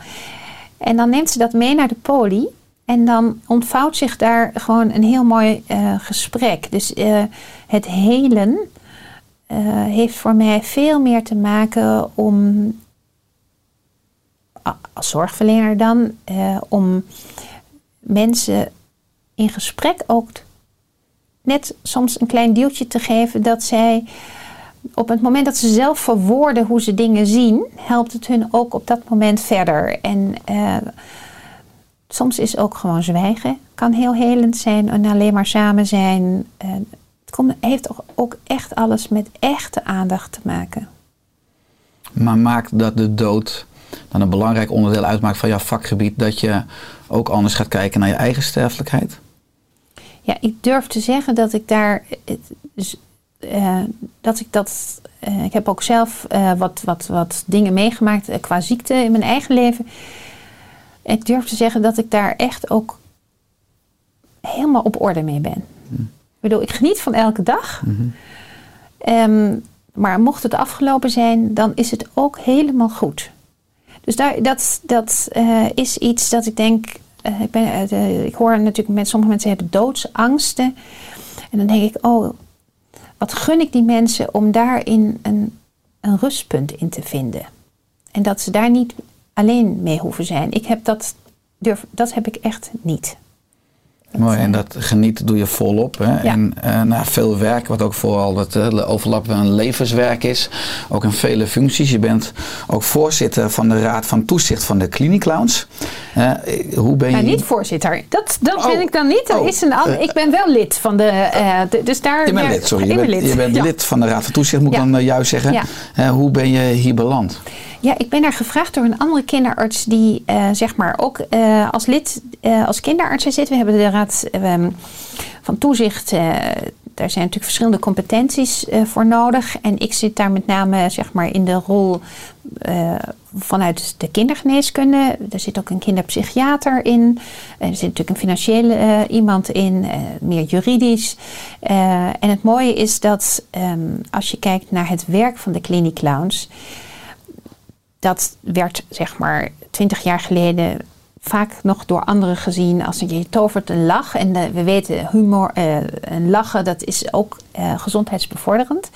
En dan neemt ze dat mee naar de poli. En dan ontvouwt zich daar gewoon een heel mooi uh, gesprek. Dus uh, het helen uh, heeft voor mij veel meer te maken om, als zorgverlener dan, uh, om mensen in gesprek ook net soms een klein duwtje te geven dat zij, op het moment dat ze zelf verwoorden hoe ze dingen zien, helpt het hun ook op dat moment verder. En uh, soms is ook gewoon zwijgen. Kan heel helend zijn en alleen maar samen zijn. Uh, het komt, heeft ook echt alles met echte aandacht te maken. Maar maakt dat de dood dan een belangrijk onderdeel uitmaakt van jouw vakgebied, dat je ook anders gaat kijken naar je eigen sterfelijkheid? Ja, ik durf te zeggen dat ik daar... Dus, Uh, dat ik dat, uh, ik heb ook zelf uh, wat, wat, wat dingen meegemaakt uh, qua ziekte in mijn eigen leven. Ik durf te zeggen dat ik daar echt ook helemaal op orde mee ben. Mm. Ik bedoel, ik geniet van elke dag. Mm-hmm. Um, maar mocht het afgelopen zijn, dan is het ook helemaal goed. Dus daar, dat, dat uh, is iets dat ik denk, uh, ik, ben, uh, de, ik hoor natuurlijk met sommige mensen hebben doodsangsten. En dan denk ik, oh, wat gun ik die mensen om daarin een, een rustpunt in te vinden. En dat ze daar niet alleen mee hoeven zijn. Ik heb dat, durf, dat heb ik echt niet. Dat, Mooi, en dat genieten doe je volop. Hè? Ja. En uh, na veel werk, wat ook vooral het uh, overlappen van levenswerk is. Ook in vele functies. Je bent ook voorzitter van de Raad van Toezicht van de Cliniclowns. Uh, hoe ben je... Maar niet voorzitter. Dat, dat oh, vind ik dan niet. Dat oh, is een al... uh, ik ben wel lid van de... Uh, de dus daar je bent lid, sorry. Je bent, lid. Je bent ja. lid van de Raad van Toezicht, moet ja. ik dan uh, juist zeggen. Ja. Uh, hoe ben je hier beland? Ja, ik ben daar gevraagd door een andere kinderarts die uh, zeg maar ook uh, als lid, uh, als kinderarts zit. We hebben de Raad uh, van Toezicht, uh, daar zijn natuurlijk verschillende competenties uh, voor nodig. En ik zit daar met name zeg maar in de rol uh, vanuit de kindergeneeskunde. Er zit ook een kinderpsychiater in. Er zit natuurlijk een financieel uh, iemand in, uh, meer juridisch. Uh, en het mooie is dat um, als je kijkt naar het werk van de Cliniclowns, dat werd zeg maar twintig jaar geleden vaak nog door anderen gezien als je tovert een lach. En de, we weten, humor uh, en lachen, dat is ook uh, gezondheidsbevorderend.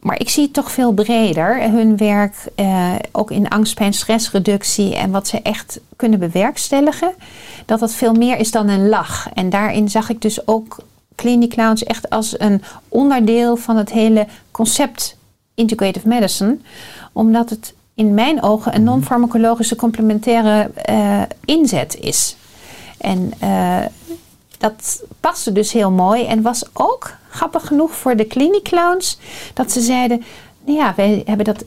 Maar ik zie het toch veel breder. Hun werk, eh, ook in angst, pijn, stressreductie en wat ze echt kunnen bewerkstelligen, dat dat veel meer is dan een lach. En daarin zag ik dus ook Cliniclowns echt als een onderdeel van het hele concept integrative medicine. Omdat het in mijn ogen een non-farmacologische complementaire eh, inzet is. En eh, dat paste dus heel mooi en was ook grappig genoeg voor de Cliniclowns dat ze zeiden, nou ja, wij hebben dat,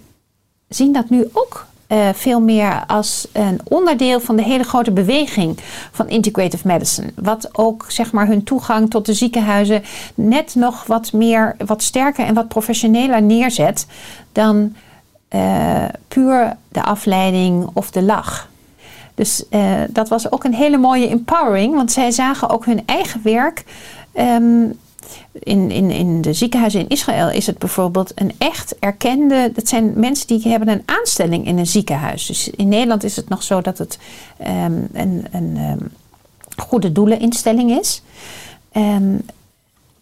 zien dat nu ook uh, veel meer als een onderdeel van de hele grote beweging van integrative medicine. Wat ook zeg maar hun toegang tot de ziekenhuizen net nog wat meer, wat sterker en wat professioneler neerzet dan uh, puur de afleiding of de lach. Dus uh, dat was ook een hele mooie empowering, want zij zagen ook hun eigen werk. Um, In, in, in de ziekenhuizen in Israël is het bijvoorbeeld een echt erkende, dat zijn mensen die hebben een aanstelling in een ziekenhuis. Dus in Nederland is het nog zo dat het um, een, een um, goede doeleninstelling is. Um,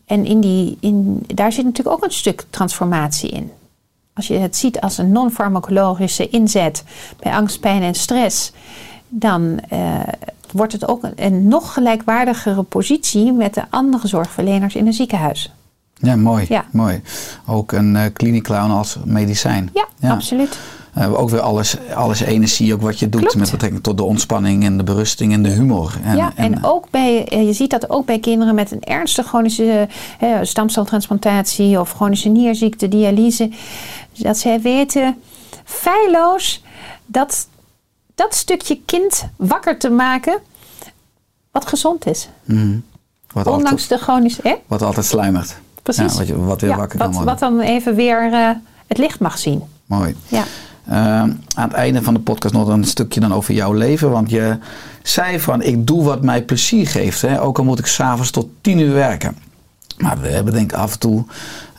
en in die, in, daar zit natuurlijk ook een stuk transformatie in. Als je het ziet als een non-farmacologische inzet bij angst, pijn en stress, dan uh, wordt het ook een, een nog gelijkwaardigere positie met de andere zorgverleners in een ziekenhuis. Ja, mooi. Ja. mooi. Ook een uh, Cliniclown als medicijn. Ja, ja. absoluut. Uh, ook weer alles, alles energie, ook wat je doet. Klopt. Met betrekking tot de ontspanning en de berusting en de humor. En, ja, en, en ook bij, je ziet dat ook bij kinderen met een ernstige chronische uh, stamceltransplantatie of chronische nierziekte, dialyse. Dat zij weten, feilloos, dat dat stukje kind wakker te maken wat gezond is. Mm. Wat Ondanks altijd, de chronische... Hè? Wat altijd sluimert. Precies. Ja, wat, je, wat weer ja, wakker wat, kan worden. Wat dan even weer uh, het licht mag zien. Mooi. Ja. Uh, aan het einde van de podcast nog een stukje dan over jouw leven. Want je zei van, ik doe wat mij plezier geeft. Hè? Ook al moet ik 's avonds tot tien uur werken. Maar we hebben denk ik af en toe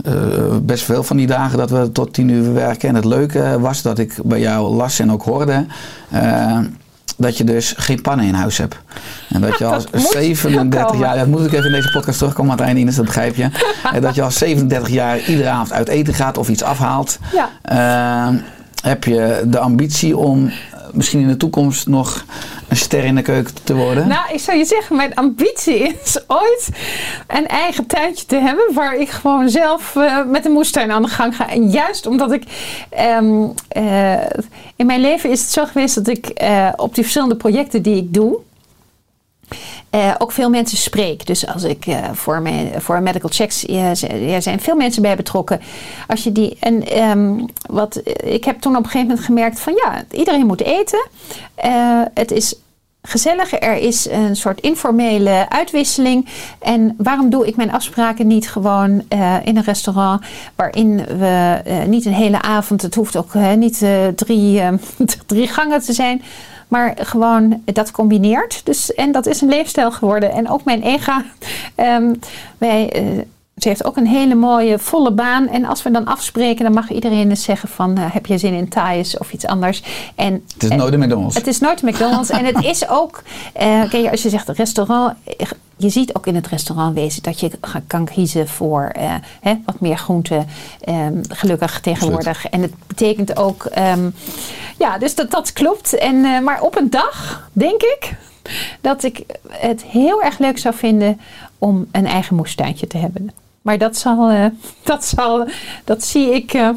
uh, best veel van die dagen dat we tot tien uur werken. En het leuke was dat ik bij jou las en ook hoorde uh, dat je dus geen pannen in huis hebt. En dat je al zevenendertig jaar, dat moet ik even in deze podcast terugkomen aan het einde Ines, dat begrijp je. En dat je al zevenendertig jaar iedere avond uit eten gaat of iets afhaalt. Ja. Uh, heb je de ambitie om misschien in de toekomst nog een ster in de keuken te worden? Nou, ik zou je zeggen, mijn ambitie is ooit een eigen tuintje te hebben waar ik gewoon zelf uh, met de moestuin aan de gang ga. En juist omdat ik um, uh, in mijn leven is het zo geweest dat ik uh, op die verschillende projecten die ik doe, Uh, ook veel mensen spreek. Dus als ik uh, voor, mijn, voor Medical Checks, ja, zijn veel mensen bij betrokken. Als je die, en, um, wat, ik heb toen op een gegeven moment gemerkt van ja, iedereen moet eten. Uh, het is gezellig, er is een soort informele uitwisseling. En waarom doe ik mijn afspraken niet gewoon uh, in een restaurant waarin we uh, niet een hele avond, het hoeft ook uh, niet uh, drie, uh, drie gangen te zijn, maar gewoon dat combineert. Dus, en dat is een leefstijl geworden. En ook mijn ega. Um, wij, uh, ze heeft ook een hele mooie volle baan. En als we dan afspreken, dan mag iedereen eens zeggen van Uh, heb je zin in Thais of iets anders. En, het is en, nooit de McDonald's. Het is nooit de McDonald's. En het is ook, Uh, ken je, als je zegt restaurant, je ziet ook in het restaurantwezen dat je kan kiezen voor uh, hè, wat meer groenten, um, gelukkig tegenwoordig. Slut. En het betekent ook, um, ja, dus dat dat klopt. En, uh, maar op een dag, denk ik, dat ik het heel erg leuk zou vinden om een eigen moestuintje te hebben. Maar dat zal, uh, dat, zal dat zie ik, uh,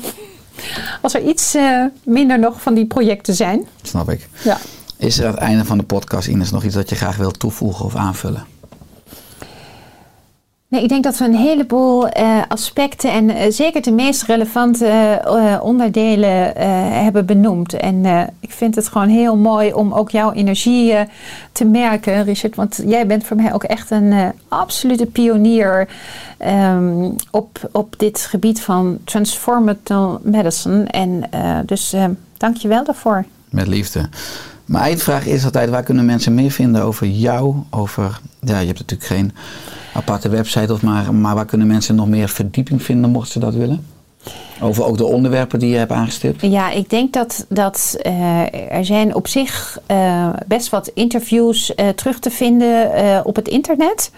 als er iets uh, minder nog van die projecten zijn. Snap ik. Ja. Is er aan het einde van de podcast, Ines, nog iets dat je graag wilt toevoegen of aanvullen? Nee, ik denk dat we een heleboel uh, aspecten en uh, zeker de meest relevante uh, onderdelen uh, hebben benoemd. En uh, ik vind het gewoon heel mooi om ook jouw energie uh, te merken, Richard. Want jij bent voor mij ook echt een uh, absolute pionier um, op, op dit gebied van transformational medicine. En uh, dus uh, dank je wel daarvoor. Met liefde. Mijn eindvraag is altijd, waar kunnen mensen meer vinden over jou? Over, ja, je hebt natuurlijk geen aparte website, of maar, maar waar kunnen mensen nog meer verdieping vinden, mochten ze dat willen? Over ook de onderwerpen die je hebt aangestipt? Ja, ik denk dat, dat uh, er zijn op zich uh, best wat interviews uh, terug te vinden uh, op het internet.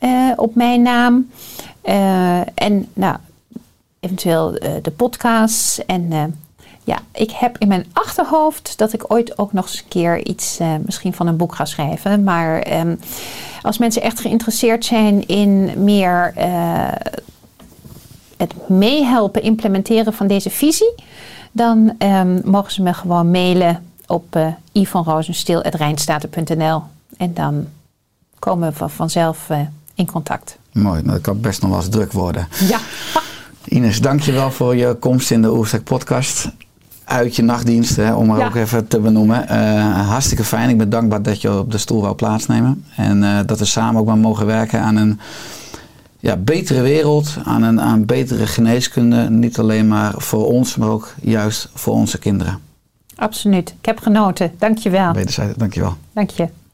Uh, op mijn naam. Uh, en nou, eventueel uh, de podcasts en... Uh, Ja, ik heb in mijn achterhoofd dat ik ooit ook nog eens een keer iets uh, misschien van een boek ga schrijven. Maar um, als mensen echt geïnteresseerd zijn in meer uh, het meehelpen implementeren van deze visie, dan um, mogen ze me gewoon mailen op uh, i van rosenstiel apenstaartje rijnstaten punt n l en dan komen we vanzelf uh, in contact. Mooi, nou, dat kan best nog wel eens druk worden. Ja. Ines, dankjewel voor je komst in de Oersterk podcast. Uit je nachtdienst, hè, om er ja. ook even te benoemen. Uh, hartstikke fijn. Ik ben dankbaar dat je op de stoel wou plaatsnemen. En uh, dat we samen ook maar mogen werken aan een ja, betere wereld. Aan een aan betere geneeskunde. Niet alleen maar voor ons, maar ook juist voor onze kinderen. Absoluut. Ik heb genoten. Dank je wel. Wederzijds, dank je wel. Dank je.